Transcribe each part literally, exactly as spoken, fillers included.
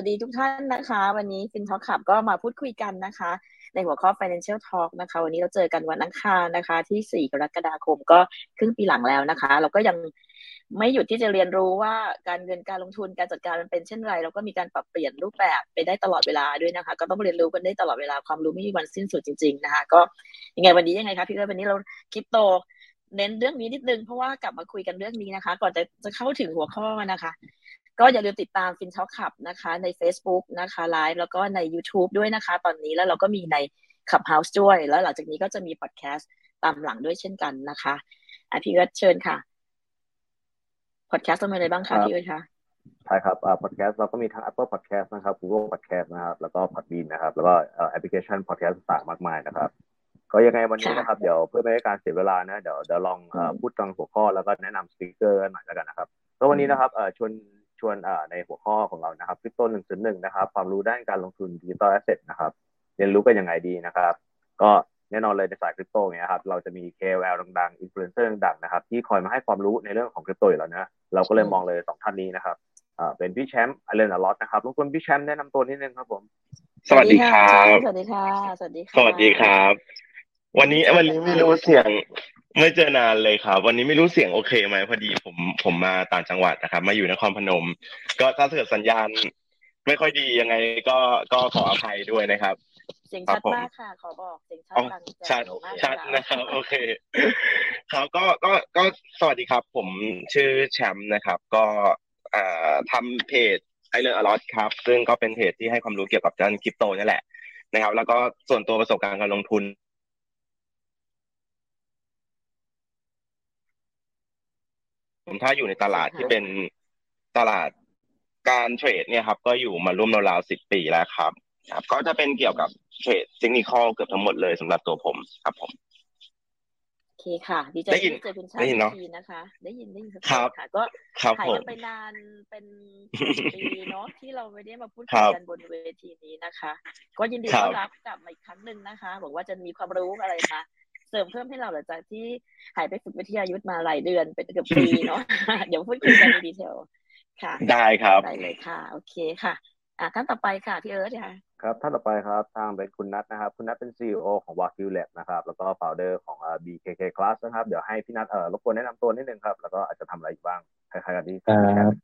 สวัสดีทุกท่านนะคะวันนี้ เอฟ ไอ เอ็น Talks Club ก็มาพูดคุยกันนะคะในหัวข้อ Financial Talk นะคะวันนี้เราเจอกันวันอังคารนะคะที่สี่กรกฎาคมก็ครึ่งปีหลังแล้วนะคะเราก็ยังไม่หยุดที่จะเรียนรู้ว่าการเงินการลงทุนการจัดการมันเป็นเช่นไรเราก็มีการปรับเปลี่ยนรูปแบบไปได้ตลอดเวลาด้วยนะคะก็ต้องเรียนรู้กันได้ตลอดเวลาความรู้ไม่มีวันสิ้นสุดจริงๆนะคะก็ยังไงวันนี้ยังไงคะพี่เอ๋วันนี้เราคริปโตเน้นเรื่องนี้นิดนึงเพราะว่ากลับมาคุยกันเรื่องนี้นะคะก่อนจะจะเข้าถึงหัวข้อนะคะก็อย่าลืมติดตาม เอฟ ไอ เอ็น Talks Club นะคะใน Facebook นะคะ Line แล้วก็ใน YouTube ด้วยนะคะตอนนี้แล้วเราก็มีใน Clubhouse ด้วยแล้วหลังจากนี้ก็จะมี Podcast ตามหลังด้วยเช่นกันนะคะอ่ะพี่เอิร์ธเชิญค่ะ Podcast ทำอะไรบ้างคะพี่เอิร์ธคะใช่ครับอ่า Podcast เราก็มีทั้ง Apple Podcast นะครับ Google Podcast นะครับแล้วก็ Podbean นะครับแล้วก็เอ่อแอปพลิเคชัน Podcast ต่างๆมากมายนะครับก็ยังไงวันนี้นะครับเดี๋ยวเพื่อไม่ให้การเสียเวลานะเดี๋ยวเดี๋ยวลองเอ่อพูดตรงหัวข้อแล้วก็แนะนำสปีกเกอร์หน่อยแล้วกันนะครับก็วันนี้นะครับเอ่อชวนชวนในหัวข้อของเรานะครับคริปโต หนึ่งจุดหนึ่ง นะครับความรู้ด้านการลงทุน Digital Asset นะครับเรียนรู้กันยังไงดีนะครับก็แน่นอนเลยในสายคริปโตเนี่ยครับเราจะมี เค โอ แอล ดังๆ Influencer ดังๆนะครับที่คอยมาให้ความรู้ในเรื่องของคริปโตอยู่แล้วนะเราก็เลยมองเลยสองท่านนี้นะครับอ่าเป็นพี่แชมป์ I Learn A Lot นะครับรบกวนพี่แชมป์แนะนำตัวนิดนึงครับผมสวัสดีครับสวัสดีค่ะสวัสดีค่ะสวัสดีครับวันนี้วันนี้ไม่รู้เสียงไม่เจอนานเลยครับวันนี้ไม่รู้เสียงโอเคไหมพอดีผมผมมาต่างจังหวัดนะครับมาอยู่นครพนมก็ถ้าเกิดสัญญาณไม่ค่อยดียังไงก็ก็ขออภัยด้วยนะครับเสียงชัดมากค่ะขอบอกเสียงชัดมากชัดชัดนะครับโอเคครับก็ก็ก็สวัสดีครับผมชื่อแชมป์นะครับก็อ่าทำเพจI Learn A Lotครับซึ่งก็เป็นเพจที่ให้ความรู้เกี่ยวกับด้านคริปโตนี่แหละนะครับแล้วก็ส่วนตัวประสบการณ์การลงทุนถ้าอยู่ในตลาดที่เป็นตลาดการเทรดเนี่ยครับก็อยู่มาร่วมราวๆสิบปีแล้วครับครับก็จะเป็นเกี่ยวกับเทรดเทคนิคอลเกือบทั้งหมดเลยสำหรับตัวผมครับผมโอเคค่ะดีใจที่เจอคุณชาติทีนะคะได้ยินได้ยินครับค่ะก็ถ่ายกันไปนานเป็นปีเนาะที่เราไม่ได้มาพูดคุยกันบนเวทีนี้นะคะก็ยินดีต้อนรับกลับมาอีกครั้งหนึ่งนะคะบอกว่าจะมีความรู้อะไรมาเสริมเพิ่มให้เราหลังจากที่หายไปฝึกวิทยายุทธมาหลายเดือนเป็นเกือบปีเนาะเดี๋ยวพูดคุยกันในดีเทลค่ะได้ครับได้เลยค่ะโอเคค่ะอ่ะท่านต่อไปค่ะพี่เอิร์ธค่ะครับท่านต่อไปครับทางเป็นคุณนัทนะครับคุณนัทเป็น ซี อี โอ ของ Wagyu Lab นะครับแล้วก็ Founder ของ บี เค เค Class นะครับเดี๋ยวให้พี่นัทเอ่อรบกวนแนะนำตัวนิดนึงครับแล้วก็อาจจะทำอะไรอีกบ้างคล้ายๆกันที่ครับ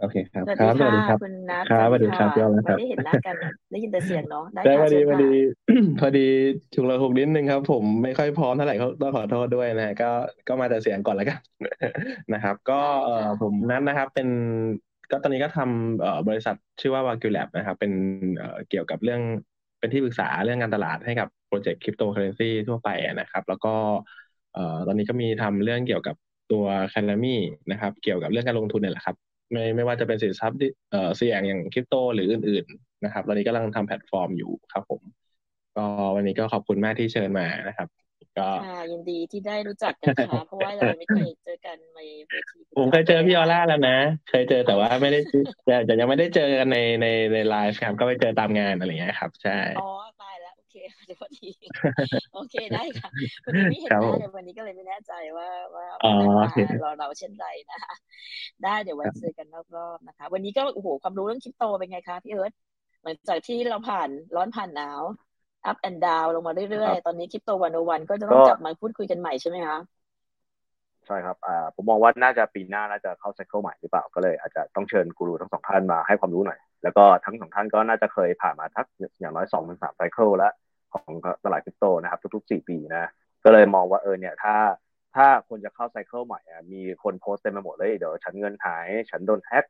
โอเคครับครับสวัสดีครับคุณนัทครับสวัสดีครับพี่ออมนะครับไม่ได้เห็นหน้ากันได้ยินแต่เสียงเนาะได้พอดีพอดีพอดีชุกละหกนิดนึงครับผมไม่ค่อยพร้อมเท่าไหร่ก็ต้องขอโทษด้วยนะก็ก็มาแต่เสียงก่อนแล้วกันนะครับก็เอ่อผมนัทนะครับเป็นก็ตอนนี้ก็ทำเอ่อบริษัทชื่อว่า Wagyu Lab นะครับเป็นเอ่อเกี่ยวกับเรื่องเป็นที่ปรึกษาเรื่องการตลาดให้กับโปรเจกต์คริปโตเคอเรนซีทั่วไปนะครับแล้วก็เอ่อตอนนี้ก็มีทำเรื่องเกี่ยวกับตัวแคลมี่นะครับเกี่ยวกับเรื่องการลงทุนเนี่ยแหละครับไม่ไม่ว่าจะเป็นสินทรัพย์เอ่อเสี่ยงอย่างคริปโตหรืออื่นๆนะครับตอนนี้กำลังทำแพลตฟอร์มอยู่ครับผมก็วันนี้ก็ขอบคุณมากที่เชิญมานะครับก็ยินดีที่ได้รู้จักกันค่ะเพราะว่าเราไม่เคยเจอกันในเวทีผมเคยเจอพี่ออร่าแล้วนะเคยเจอแต่ว่าไม่ได้แต่ยังไม่ได้เจอกันในในในไลฟ์ครับก็ไปเจอตามงานอะไรอย่างเงี้ยครับใช่อ๋อตายแล้วโอเคเดี๋ยวพอดีโอเคได้ค่ะวันนี้ไม่เห็นหน้าเลยวันนี้ก็เลยไม่แน่ใจว่าว่าเราเราเช่นไรนะคะได้เดี๋ยวไว้เจอกันรอบๆนะคะวันนี้ก็โอ้โหความรู้เรื่องคริปโตเป็นไงคะพี่เอิร์ธหลังจากที่เราผ่านร้อนผ่านหนาวup and down ลงมาเรื่อยๆตอนนี้คริปโตหนึ่งศูนย์หนึ่งก็จะต้องกลับมาพูดคุยกันใหม่ใช่ไหมคะใช่ครับอ่าผมมองว่าน่าจะปีหน้าน่าจะเข้าไซเคิลใหม่หรือเปล่าก็เลยอาจจะต้องเชิญกูรูทั้งสองท่านมาให้ความรู้หน่อยแล้วก็ทั้งสองท่านก็น่าจะเคยผ่านมาทักอย่างน้อย สองถึงสาม ไซเคิลแล้วของตลาดคริปโตนะครับทุกๆสี่ปีนะก็เลยมองว่าเออเนี่ยถ้าถ้าคนจะเข้าไซเคิลใหม่มีคนโพสต์เต็มไปหมดเลยเดี๋ยวฉันเงินหายฉันโดนแฮก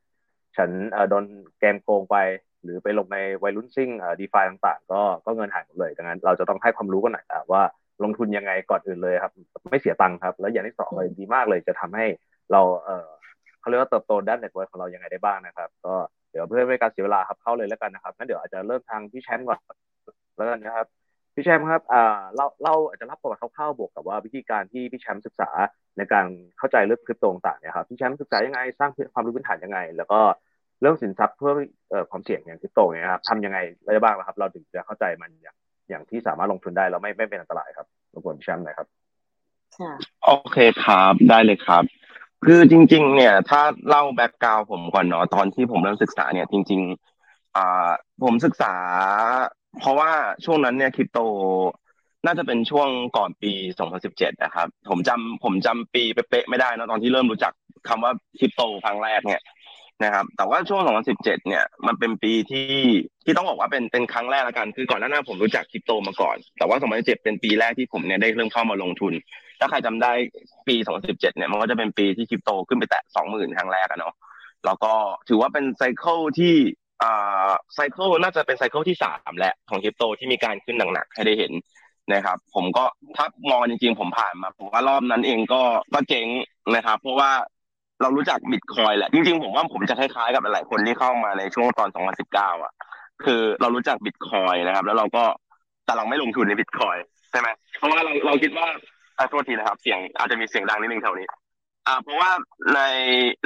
ฉันเอ่อโดนแกมโกงไปหรือไปลงในไวรุ่นซิ่งเอ่อ DeFi ต่างๆก็ก็เงินหายหมดเลยดังนั้นเราจะต้องให้ความรู้กันหน่อยอ่ะว่าลงทุนยังไงก่อนอื่นเลยครับไม่เสียตังค์ครับแล้วอย่างที่สองเลยดีมากเลยจะทำให้เราเอ่อเค้าเรียกว่าเติบโตด้านเน็ตเวิร์คของเรายังไงได้บ้างนะครับก็เดี๋ยวเพื่อไม่ให้การเสียเวลาครับเข้าเลยแล้วกันนะครับงั้นเดี๋ยวอาจจะเริ่มทางพี่แชมป์ก่อนแล้วกันนะครับพี่แชมป์ครับอ่าเราเราอาจจะรับประวัติคร่าวๆบวกกับว่าวิธีการที่พี่แชมป์ศึกษาในการเข้าใจเรื่องคริปโตต่างๆเนี่ยครับพี่แชมป์ศึกษายังไงสร้างความรู้พื้นฐานยังไงแล้วก็เรื่องสินทรัพย์เพื่อเอ่อความเสี่ยงอย่างคริปโตเนี่ยครับทำยังไงได้บ้างล่ะครับเราถึงจะเข้าใจมันอย่างอย่างที่สามารถลงทุนได้แล้วไม่ไม่เป็นอันตรายครับรบกวนพี่แชมป์หน่อยครับค่ะโอเคครับได้เลยครับคือจริงๆเนี่ยถ้าเล่าแบ็คกราวด์ผมก่อนเนาะตอนที่ผมเริ่มศึกษาเนี่ยจริง อ่าผมศึกษาเพราะว่าช่วงนั้นเนี่ยคริปโตน่าจะเป็นช่วงก่อนปีสองพันสิบเจ็ดนะครับผมจำผมจำปีเป๊ะๆไม่ได้นะตอนที่เริ่มรู้จักคำว่าคริปโตครั้งแรกเนี่ยนะครับแต่ว่าช่วงสองพันสิบเจ็ดเนี่ยมันเป็นปีที่ที่ต้องบอกว่าเป็นเป็นครั้งแรกละกันคือก่อนหน้านั้นผมรู้จักคริปโตมาก่อนแต่ว่าสองพันสิบเจ็ดเป็นปีแรกที่ผมเนี่ยได้เริ่มเข้ามาลงทุนถ้าใครจำได้ปีสองพันสิบเจ็ดเนี่ยมันก็จะเป็นปีที่คริปโตขึ้นไปแตะ สองหมื่น ครั้งแรกอ่ะเนาะแล้วก็ถือว่าเป็นไซเคิลที่อ่าไซเคิลน่าจะเป็นไซเคิลที่สามแหละของคริปโตที่มีการขึ้นหนักๆให้ได้เห็นนะครับผมก็ถ้ามองจริงๆผมผ่านมาผมว่ารอบนั้นเองก็ก็เจ๊งนะครับเพราะว่าเรารู้จัก Bitcoin แหละจริงๆผมว่าผมจะคล้ายๆกับหลายคนที่เข้ามาในช่วงตอนสองพันสิบเก้าอ่ะคือเรารู้จัก Bitcoin นะครับแล้วเราก็แต่เราไม่ลงทุนใน Bitcoin ใช่มั้ยเพราะว่าเราเราคิดว่าอ่ะโทษทีนะครับเสียงอาจจะมีเสียงดังนิดนึงแถวนี้อ่าเพราะว่าใน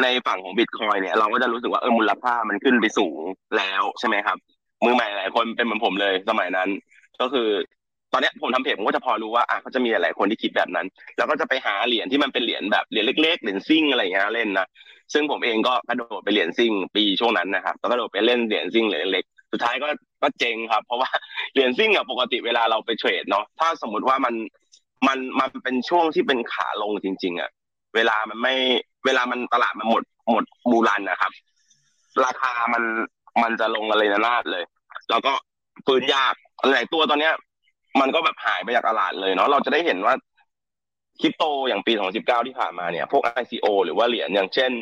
ในฝั่งของ Bitcoin เนี่ยเราก็จะรู้สึกว่าเออมูลค่ามันขึ้นไปสูงแล้วใช่มั้ยครับมือใหม่หลายคนเป็นเหมือนผมเลยสมัยนั้นก็คือตอนเนี้ยผมทำเพจผมก็จะพอรู้ว่าอ่ะเขาจะมีหลายคนที่คิดแบบนั้นแล้วก็จะไปหาเหรียญที่มันเป็นเหรียญแบบเหรียญเล็กๆเหรียญซิ่งอะไรอย่างเงี้ยเล่นนะซึ่งผมเองก็กระโดดไปเหรียญซิ่งปีช่วงนั้นนะครับก็กระโดดไปเล่นเหรียญซิ่งเหรียญเล็กสุดท้ายก็ก็เจ๊งครับเพราะว่าเหรียญซิ่งอ่ะปกติเวลาเราไปเทรดเนาะถ้าสมมติว่ามันมันมันเป็นช่วงที่เป็นขาลงจริงๆอ่ะเวลามันไม่เวลามันตลาดมันหมดหมดบูรันนะครับราคามันมันจะลงอะไรระนาดเลยแล้วก็ฟื้นยากหลายตัวตอนเนี้ยมันก็แบบหายไปจากตลาดเลยเนาะเราจะได้เห็นว่าคริปโตอย่างปีสองพันสิบเก้าที่ผ่านมาเนี่ยพวก ไอ ซี โอ หรือว่าเหรียญอย่างเช่น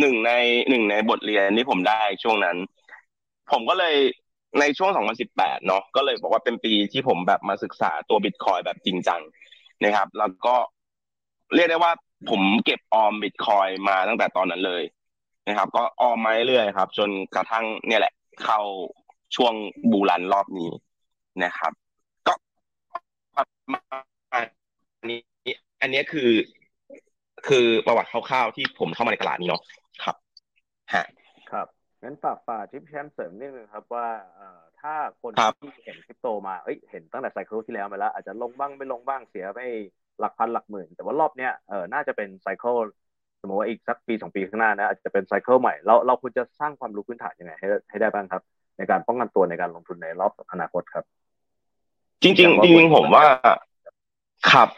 หนึ่งในหนึ่งในบทเรียนที่ผมได้ช่วงนั้นผมก็เลยในช่วงสองพันสิบแปดเนาะก็เลยบอกว่าเป็นปีที่ผมแบบมาศึกษาตัว Bitcoin แบบจริงจังนะครับแล้วก็เรียกได้ว่าผมเก็บออม Bitcoin มาตั้งแต่ตอนนั้นเลยนะครับก็ออมมาเรื่อยๆครับจนกระทั่งเนี่ยแหละเข้าช่วงบูรันรอบนี้นะครับอันนี้อันนี้คือคือประวัติคร่าวๆที่ผมเข้ามาในตลาดนี้เนาะครับฮะครับงั้นฝากฝากทิปแชมป์เสริมนิดนึงครับว่าเอ่อถ้าคนที่เห็นคริปโตมาเอ้ยเห็นตั้งแต่ไซเคิลที่แล้วมาแล้วอาจจะลงบ้างไม่ลงบ้างเสียไปหลักพันหลักหมื่นแต่ว่ารอบเนี้ยเอ่อน่าจะเป็นไซเคิลสมมุติว่าอีกสักปีสองปีข้างหน้านะอาจจะเป็นไซเคิลใหม่เราเราควรจะสร้างความรู้พื้นฐานยังไงให้ให้ได้บ้างครับในการป้องกันตัวในการลงทุนในรอบอนาคตครับจริงๆจริงๆผมว่าครับ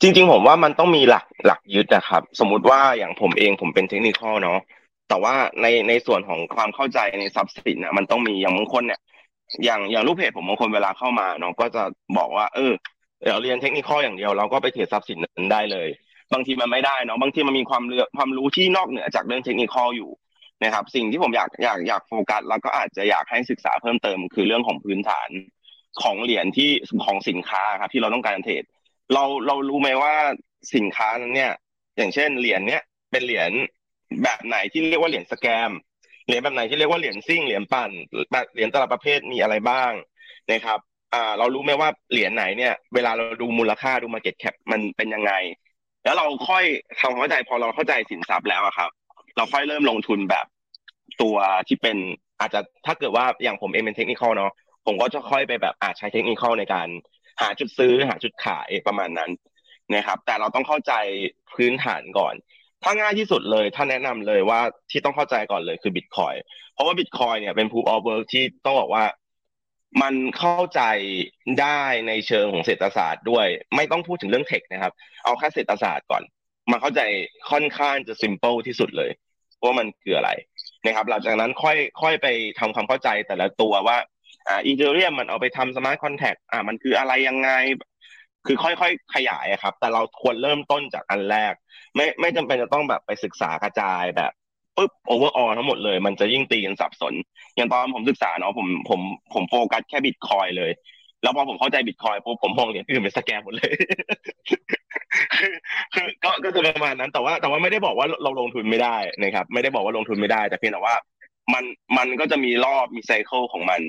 จริงๆผมว่ามันต้องมีหลักหลักยึดนะครับสมมุติว่าอย่างผมเองผมเป็นเทคนิคอลเนาะแต่ว่าในในส่วนของความเข้าใจในทรัพย์สินน่ะมันต้องมีอย่างบางคนเนี่ยอย่างอย่างรูปเพจผมบางคนเวลาเข้ามาเนาะก็จะบอกว่าเออเราเรียนเทคนิคอลอย่างเดียวเราก็ไปเทรดทรัพย์สินนั้นได้เลยบางทีมันไม่ได้เนาะบางทีมันมีความความรู้ที่นอกเหนือจากเรื่องเทคนิคอลอยู่นะครับสิ่งที่ผมอยากอยากอยากโฟกัสแล้วก็อาจจะอยากให้ศึกษาเพิ่มเติมคือเรื่องของพื้นฐานของเหรียญที่ของสินค้าครับที่เราต้องการเทรดเราเรารู้ไหมว่าสินค้านั้นเนี่ยอย่างเช่นเหรียญเนี้ยเป็นเหรียญแบบไหนที่เรียกว่าเหรียญสแกมเหรียญแบบไหนที่เรียกว่าเหรียญซิ่งเหรียญปั่นเหรียญแต่ละประเภทมีอะไรบ้างนะครับอ่าเรารู้ไหมว่าเหรียญไหนเนี่ยเวลาเราดูมูลค่าดู market cap มันเป็นยังไงแล้วเราค่อยทำความเข้าใจพอเราเข้าใจสินทรัพย์แล้วอะครับเราค่อยเริ่มลงทุนแบบตัวที่เป็นอาจจะถ้าเกิดว่าอย่างผมเองเป็นเทคนิคอลเนาะผมก็จะค่อยไปแบบอาจใช้เทคนิคในการหาจุดซื้อหาจุดขายประมาณนั้นนะครับแต่เราต้องเข้าใจพื้นฐานก่อนถ้าง่ายที่สุดเลยถ้าแนะนำเลยว่าที่ต้องเข้าใจก่อนเลยคือ Bitcoin เพราะว่า Bitcoin เนี่ยเป็น Proof of Work ที่ต้องบอกว่ามันเข้าใจได้ในเชิงของเศรษฐศาสตร์ด้วยไม่ต้องพูดถึงเรื่องเทคนะครับเอาแค่เศรษฐศาสตร์ก่อนมันเข้าใจค่อนข้างจะ simple ที่สุดเลยว่ามันคืออะไรนะครับหลังจากนั้นค่อยค่อยไปทำความเข้าใจแต่ละตัวว่าอ่า Ethereum มันเอาไปทำ Smart Contract อ่ามันคืออะไรยังไงคือค่อยๆขยายครับแต่เราควรเริ่มต้นจากอันแรกไม่ไม่จำเป็นจะต้องแบบไปศึกษากระจายแบบปึ๊บ overall ทั้งหมดเลยมันจะยิ่งตีกันสับสนอย่างตอนผมศึกษาเนาะผมผมผมโฟกัสแค่ Bitcoin เลยแล้วพอผมเข้าใจ Bitcoin ปุ๊บผมมองเหรียญอื่นเป็นสแกมหมดเลยคือก็ก็คือประมาณนั้นแต่ว่าแต่ว่าไม่ได้บอกว่าเราลงทุนไม่ได้นะครับไม่ได้บอกว่าลงทุนไม่ได้แต่เพียงแต่ว่ามันมันก็จะมีรอบมีไซเคิลของมัน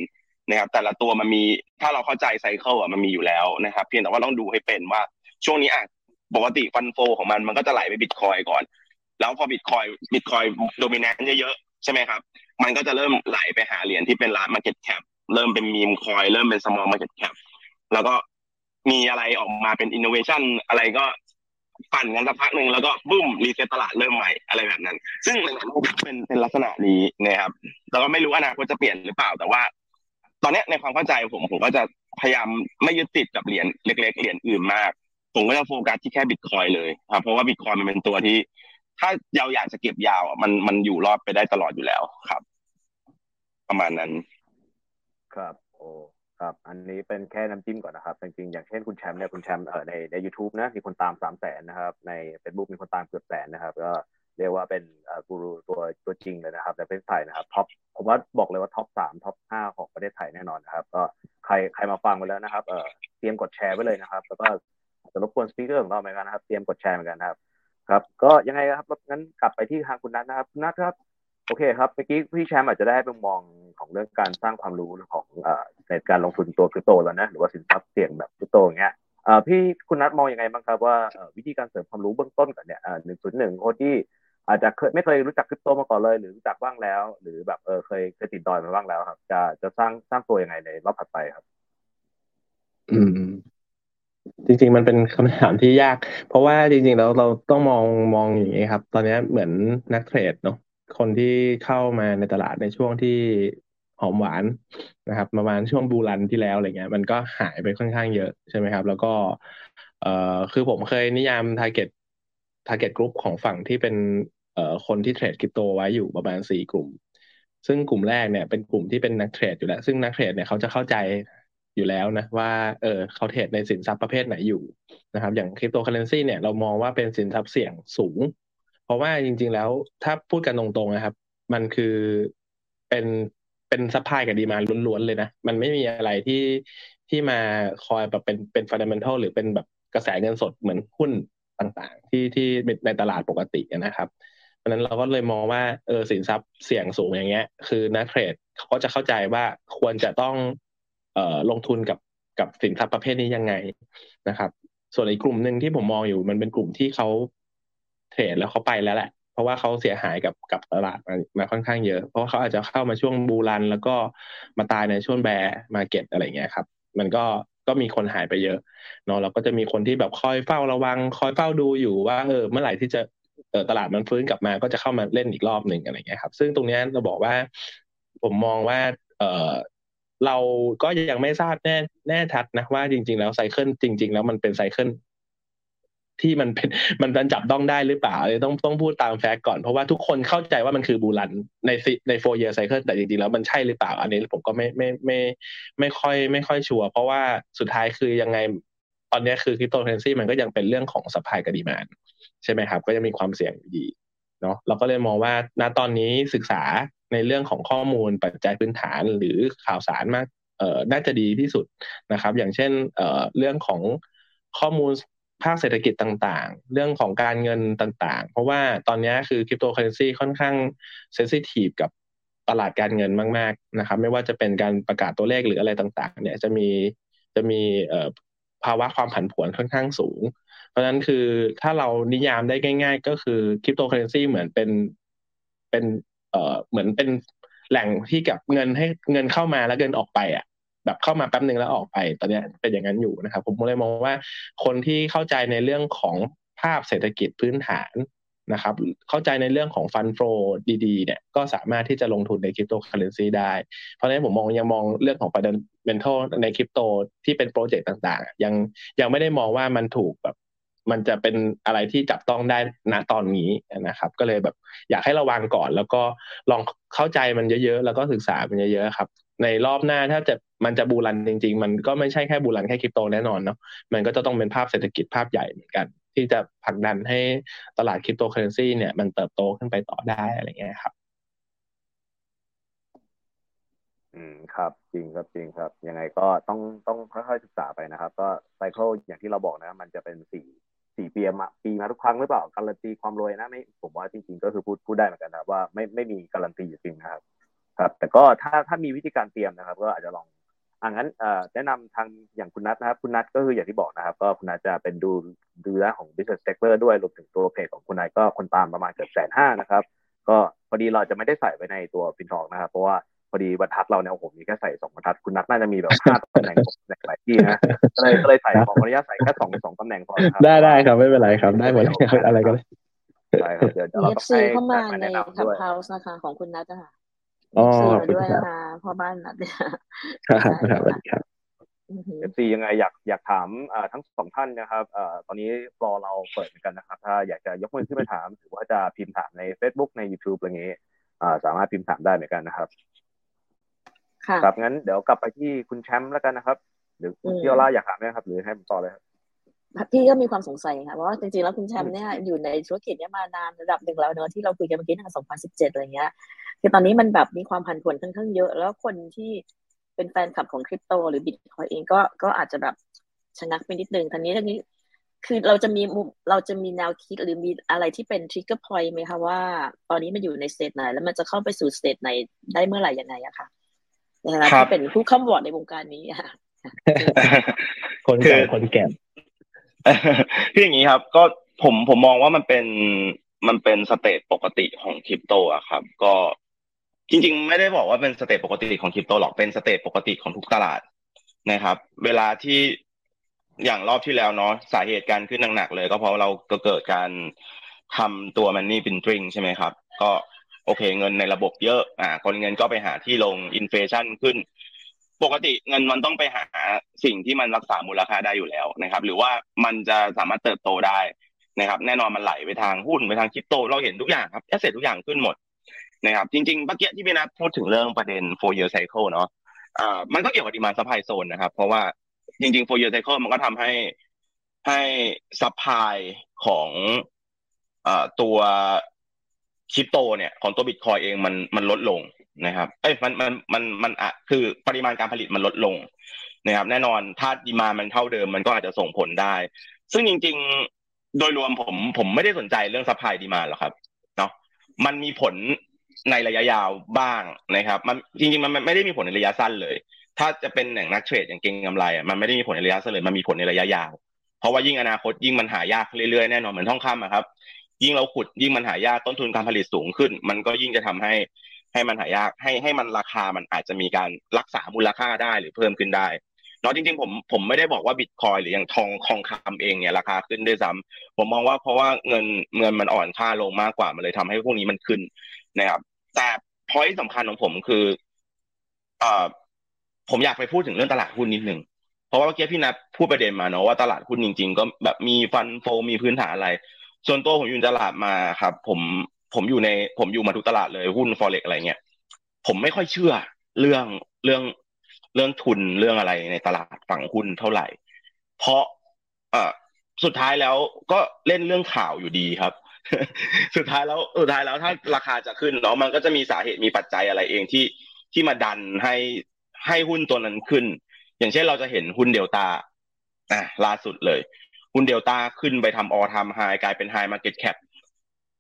นะครับแต่ละตัวมันมีถ้าเราเข้าใจไซเคิลอ่ะมันมีอยู่แล้วนะครับเพียงแต่ว่าต้องดูให้เป็นว่าช่วงนี้อ่ะปกติฟันโฟของมันมันก็จะไหลไป Bitcoin ก่อนแล้วพอ Bitcoin Bitcoin dominant เยอะๆใช่มั้ยครับมันก็จะเริ่มไหลไปหาเหรียญที่เป็น large market cap เริ่มเป็น meme coin เริ่มเป็น small market cap แล้วก็มีอะไรออกมาเป็น innovation อะไรก็ ปั่นกันสักพักนึงแล้วก็บึ้มรีเซ็ตตลาดเริ่มใหม่อะไรแบบนั้นซึ่งหลายๆรูปแบบเป็นเป็นลักษณะนี้นะครับแล้วก็ไม่รู้อนาคตจะเปลี่ยนหรือเปล่าแต่ว่าตอนนี้ในความเข้าใจผมผมก็จะพยายามไม่ยึดติดกับเหรียญเล็กๆเหรียญอื่นมากผมก็จะโฟกัสที่แค่ Bitcoin เลยครับเพราะว่า Bitcoin มันเป็นตัวที่ถ้าเราอยากจะเก็บยาวมันมันอยู่รอดไปได้ตลอดอยู่แล้วครับประมาณนั้นครับโอ้ครับอันนี้เป็นแค่น้ำจิ้มก่อนนะครับจริงๆอย่างเช่นคุณแชมป์เนี่ยคุณแชมป์เอ่อในใน YouTube นะมีคนตาม สามแสน นะครับใน Facebook มีคนตามเกือบแสนนะครับก็เรียกว่าเป็นเอ่อกูรูตัวตัวจริงเลยนะครับในประเทศไทยนะครับท็อปผมว่าบอกเลยว่าท็อปสามท็อปห้าของประเทศไทยแน่นอนนะครับก็ใครใครมาฟังกันแล้วนะครับเอ่อเตรียมกดแชร์ไว้เลยนะครับแล้วก็อาจจะรบกวนสปีกเกอร์ของเราเหมือนกันนะครับเตรียมกดแชร์เหมือนกันนะครับครับก็ยังไงครับงั้นกลับไปที่ทางคุณนัทนะครับคุณนัทครับโอเคครับเมื่อกี้พี่แชมป์อาจจะได้มุมมองของเรื่องการสร้างความรู้ของเอ่อในการลงทุนตัวคริปโตแล้วนะหรือว่าสินทรัพย์เสี่ยงแบบคริปโตอย่างเงี้ยเอ่อพี่คุณนัทมองยังไงบ้างครับว่าเอ่อวิธีการเสริมความรู้เบื้องต้นก่อนเนี่ยเอ่อ หนึ่งศูนย์หนึ่ง คนที่อาจจะเคยไม่เคยรู้จักคริปโตมาก่อนเลยหรือรู้จักบ้างแล้วหรือแบบเออเคยเคยติดดอยมาบ้างแล้วครับจะจะสร้างสร้างตัวยังไงในรอบถัดไปครับอืมจริงๆมันเป็นคำถามที่ยากเพราะว่าจริงๆแล้วเราต้องมองมองอย่างนี้ครับตอนนี้เหมือนนักเทรดเนาะคนที่เข้ามาในตลาดในช่วงที่หอมหวานนะครับประมาณช่วงบูรันที่แล้วอะไรเงี้ยมันก็หายไปค่อนข้างเยอะใช่ไหมครับแล้วก็เอ่อคือผมเคยนิยาม target target group ของฝั่งที่เป็นเอ่อคนที่เทรดคริปโตไว้อยู่ประมาณสี่กลุ่มซึ่งกลุ่มแรกเนี่ยเป็นกลุ่มที่เป็นนักเทรดอยู่แล้วซึ่งนักเทรดเนี่ยเขาจะเข้าใจอยู่แล้วนะว่าเออเขาเทรดในสินทรัพย์ประเภทไหนอยู่นะครับอย่างคริปโตเคอเรนซีเนี่ยเรามองว่าเป็นสินทรัพย์เสี่ยงสูงเพราะว่าจริงๆแล้วถ้าพูดกันตรงๆนะครับมันคือเป็นเป็นซัพพลายกับดีมานด์ล้วนๆเลยนะมันไม่มีอะไรที่ที่มาคอยแบบเป็นเป็นฟันดาเมนทัลหรือเป็นแบบกระแสเงินสดเหมือนหุ้นต่างๆที่ที่ในตลาดปกตินะครับเพราะฉะนั้นเราก็เลยมองว่าเออสินทรัพย์เสี่ยงสูงอย่างเงี้ยคือนักเทรดเขาก็จะเข้าใจว่าควรจะต้องเอ่อลงทุนกับกับสินทรัพย์ประเภทนี้ยังไงนะครับส่วนอีกกลุ่มนึงที่ผมมองอยู่มันเป็นกลุ่มที่เขาเทรดแล้วเขาไปแล้วแหละเพราะว่าเขาเสียหายกับกับตลาดมามาค่อนข้างเยอะเพราะว่าเขาอาจจะเข้ามาช่วงบูรันแล้วก็มาตายในช่วงแบร์มาร์เก็ตอะไรเงี้ยครับมันก็ก็มีคนหายไปเยอะเนาะเราก็จะมีคนที่แบบคอยเฝ้าระวังคอยเฝ้าดูอยู่ว่าเออเมื่อไหร่ที่จะเออตลาดมันฟื้นกลับมาก็จะเข้ามาเล่นอีกรอบนึงอะไรเงี้ยครับซึ่งตรงนี้เราบอกว่าผมมองว่าเออเราก็ยังไม่ทราบแน่แน่ชัดนะว่าจริงๆแล้วไซเคิลจริงๆแล้วมันเป็นไซเคิลที่มันเป็นมันมันจับต้องได้หรือเปล่าเลยต้องต้องพูดตามแฟกต์ก่อนเพราะว่าทุกคนเข้าใจว่ามันคือบูรันในในโฟร์ year cycle แต่จริงๆแล้วมันใช่หรือเปล่าอันนี้ผมก็ไม่ไม่ไม่ไม่ค่อยไม่ค่อยชัวร์เพราะว่าสุดท้ายคือยังไงตอนนี้คือคริปโตเคอเรนซีมันก็ยังเป็นเรื่องของ supply กับ demand ใช่ไหมครับก็ยังมีความเสี่ยงอยู่ดีเนาะเราก็เลยมองว่าณตอนนี้ศึกษาในเรื่องของข้อมูลปัจจัยพื้นฐานหรือข่าวสารมากเอ่อน่าจะดีที่สุดนะครับอย่างเช่นเอ่อเรื่องของข้อมูลภาคเศรษฐกิจต่างๆเรื่องของการเงินต่างๆเพราะว่าตอนนี้คือคริปโตเคอเรนซีค่อนข้างเซนซิทีฟกับตลาดการเงินมากๆนะครับไม่ว่าจะเป็นการประกาศตัวเลขหรืออะไรต่างๆเนี่ยจะมีจะมีเอ่อภาวะความผันผวนค่อนข้างสูงเพราะฉะนั้นคือถ้าเรานิยามได้ง่ายๆก็คือคริปโตเคอเรนซีเหมือนเป็นเป็นเอ่อเหมือนเป็นแหล่งที่กับเงินให้เงินเข้ามาแล้วเงินออกไปอ่ะแบบเข้ามาแป๊บนึงแล้วออกไปตอนนี้เป็นอย่างนั้นอยู่นะครับผมเลยมองว่าคนที่เข้าใจในเรื่องของภาพเศรษฐกิจพื้นฐานนะครับเข้าใจในเรื่องของฟันโฟลดีๆเนี่ยก็สามารถที่จะลงทุนในคริปโตเคอเรนซีได้เพราะฉะนั้นผมมองยังมองเรื่องของ fundamental ในคริปโตที่เป็นโปรเจกต์ต่างๆยังยังไม่ได้มองว่ามันถูกแบบมันจะเป็นอะไรที่จับต้องได้ณตอนนี้นะครับก็เลยแบบอยากให้ระวังก่อนแล้วก็ลองเข้าใจมันเยอะๆแล้วก็ศึกษามันเยอะๆครับในรอบหน้าถ้าจะมันจะบูรันจริงๆมันก็ไม่ใช่แค่บูรันแค่คริปโตแน่นอนเนาะมันก็จะต้องเป็นภาพเศรษฐกิจภาพใหญ่เหมือนกันที่จะผลักดันให้ตลาดคริปโตเคอเรนซีเนี่ยมันเติบโตขึ้นไปต่อได้อะไรเงี้ยครับอืมครับจริงครับจริงครับยังไงก็ต้องต้องค่อยๆศึกษาไปนะครับก็ไซเคิลอย่างที่เราบอกนะมันจะเป็นสี่สี่ปีมาปีมาทุกครั้งหรือเปล่าการันตีความรวยนะไม่ผมว่าจริงๆก็คือพูดพูดได้เหมือนกันนะว่าไม่ไม่มีการันตีอยู่จริงนะครับครับแต่ก็ถ้าถ้ามีวิธีการเตรียมนะครับก็อาจจะลองอ่ะงั้นเอ่อแนะนำทางอย่างคุณนัทนะครับคุณนัทก็คืออย่างที่บอกนะครับก็คุณนัทจะเป็นดูดูด้านของ Business Sector ด้วยรวมถึงตัวเพจของคุณนัทก็คนตามประมาณเกือบ หนึ่งแสนห้าพัน นะครับก็พอดีเราจะไม่ได้ใส่ไว้ในตัว Fin Talk นะครับเพราะว่าพอ ดีบรรทัดเราเนี่ยผมมีแค่ใส่สองบรรทัดคุณนัทน่าจะมีแบบห้าตำแหน่งตำแหน่งหลายที่นะก็เลยก็เลยใส่ขออนุญาตใส่แค่สอง สองตำแหน่งพอครับได้ได้ครับไม่เป็นไรครับได้หมดอะไรก็ได้ได้ครับเดี๋ยวเราต้องให้เข้ามาใน Clubhouse นะคะของคุณนัทค่ะอ๋อด้วยค่ะพ่อบ้านนัทเนี่ยครับสวัสดีครับเอฟ ซี ยังไงอยากอยากถามทั้งสองท่านนะครับตอนนี้ฟลอร์เราเปิดเหมือนกันนะครับถ้าอยากจะยกมือขึ้นมาถามหรือว่าจะพิมพ์ถามใน Facebook ใน YouTube อะไรอย่างงี้สามารถพิมพ์ถามได้เหมือนกันนะครับค่ะครับงั้นเดี๋ยวกลับไปที่คุณแชมป์แล้วกันนะครับหรือคุณเที่ยวล่าอยากถามมั้ยครับหรือให้ผมต่อเลยครับพี่ก็มีความสงสัยค่ะเพราะว่าจริงๆแล้วคุณแชมป์เนี่ยอยู่ในธุรกิจนี้มานานระดับหนึ่งแล้วเนอะที่เราคุยกันเมื่อกี้ตั้งแต่สองพันสิบเจ็ดอะไรเงี้ยคือตอนนี้มันแบบมีความผันผวนค่อนข้างเยอะแล้วคนที่เป็นแฟนคลับของคริปโตหรือ Bitcoin เองก็ก็อาจจะแบบชะงักไปนิดนึงทีนี้ทีนี้คือเราจะมีเราจะมีแนวคิดหรือมีอะไรที่เป็น trigger point มั้ยคะว่าตอนนี้มันอยู่ในสเตจไหนแล้วมันจะเข้าไปสู่สเตจไหนได้เมื่อไหร่ยังไงอะค่ะในฐานะที่เป็นผู้ค้ำวอร์ดในวงการนี้อ่ะคนแก่คนแก่คืออย่างนี้ครับก็ผมผมมองว่ามันเป็นมันเป็นสเตจปกติของคริปโตอะครับก็จริงๆไม่ได้บอกว่าเป็นสเตจปกติของคริปโตหรอกเป็นสเตจปกติของทุกตลาดนะครับเวลาที่อย่างรอบที่แล้วเนาะสาเหตุการขึ้นหนักๆเลยก็เพราะเราก็เกิดการทำตัวมันนี่เป็นตริงใช่ไหมครับก็โอเคเงินในระบบเยอะอ่าคนเงินก็ไปหาที่ลงอินเฟชั่นขึ้นปกติเงินมันต้องไปหาสิ่งที่มันรักษามูลค่าได้อยู่แล้วนะครับหรือว่ามันจะสามารถเติบโตได้นะครับแน่นอนมันไหลไปทางหุ้นไปทางคริปโตเราเห็นทุกอย่างครับแอสเซททุกอย่างขึ้นหมดนะครับจริงๆเมื่อกี้ที่พี่นัทพูดถึงเรื่องประเด็น four year cycle เนาะอ่ามันก็เกี่ยวกับ demand supply zone นะครับเพราะว่าจริงๆ four year cycle มันก็ทำให้ให้ supply ของเอ่อตัวคริปโตเนี่ยของตัว Bitcoin เองมันมันลดลงนะครับเอ้ยมันมันมันมันอ่ะคือปริมาณการผลิตมันลดลงนะครับแน่นอนถ้า demand มันเท่าเดิมมันก็อาจจะส่งผลได้ซึ่งจริงๆโดยรวมผมผมไม่ได้สนใจเรื่อง supply demand หรอกครับเนาะมันมีผลในระยะยาวบ้างนะครับมันจริงๆมันไม่ได้มีผลในระยะสั้นเลยถ้าจะเป็นอย่างนักเทรดอย่างเก็งกำไรอ่ะมันไม่ได้มีผลในระยะสั้นเลยมันมีผลในระยะยาวเพราะว่ายิ่งอนาคตยิ่งมันหายากเรื่อยๆแน่นอนเหมือนทองคำอ่ะครับยิ่งเราขุดยิ่งมันหายากต้นทุนการผลิตสูงขึ้นมันก็ยิ่งจะทำให้ให้มันหายากให้ให้มันราคามันอาจจะมีการรักษามูลค่าได้หรือเพิ่มขึ้นได้เนาะจริงๆผมผมไม่ได้บอกว่าบิตคอยหรืออย่างทองทองคำเองเนี่ยราคาขึ้นด้วยซ้ำผมมองว่าเพราะว่าเงินเงินมันอ่อนค่าลงมากกว่ามันเลยทำให้พวกนี้มันขึ้นนะครับแต่พอยต์สำคัญของผมคือเอ่อผมอยากไปพูดถึงเรื่องตลาดหุ้นนิดนึงเพราะว่าเมื่อกี้พี่นัทพูดประเด็นมาเนาะว่าตลาดหุ้นจริงๆก็แบบมีฟันโฟมีพื้นฐานอะไรส่วนตัวผมอยู่ตลาดมาครับผมผมอยู่ในผมอยู่มาทุกตลาดเลยหุ้น Forex อะไรเงี้ยผมไม่ค่อยเชื่อเรื่องเรื่องเรื่องทุนเรื่องอะไรในตลาดฝั่งหุ้นเท่าไหร่เพราะเอ่อสุดท้ายแล้วก็เล่นเรื่องข่าวอยู่ดีครับสุดท้ายแล้วสุดท้ายแล้วถ้าราคาจะขึ้นเนาะมันก็จะมีสาเหตุมีปัจจัยอะไรเองที่ที่มาดันให้ให้หุ้นตัวนั้นขึ้นอย่างเช่นเราจะเห็นหุ้น Delta อ่ะล่าสุดเลยหุ้น Delta ขึ้นไปทำ All Time High กลายเป็น High Market Cap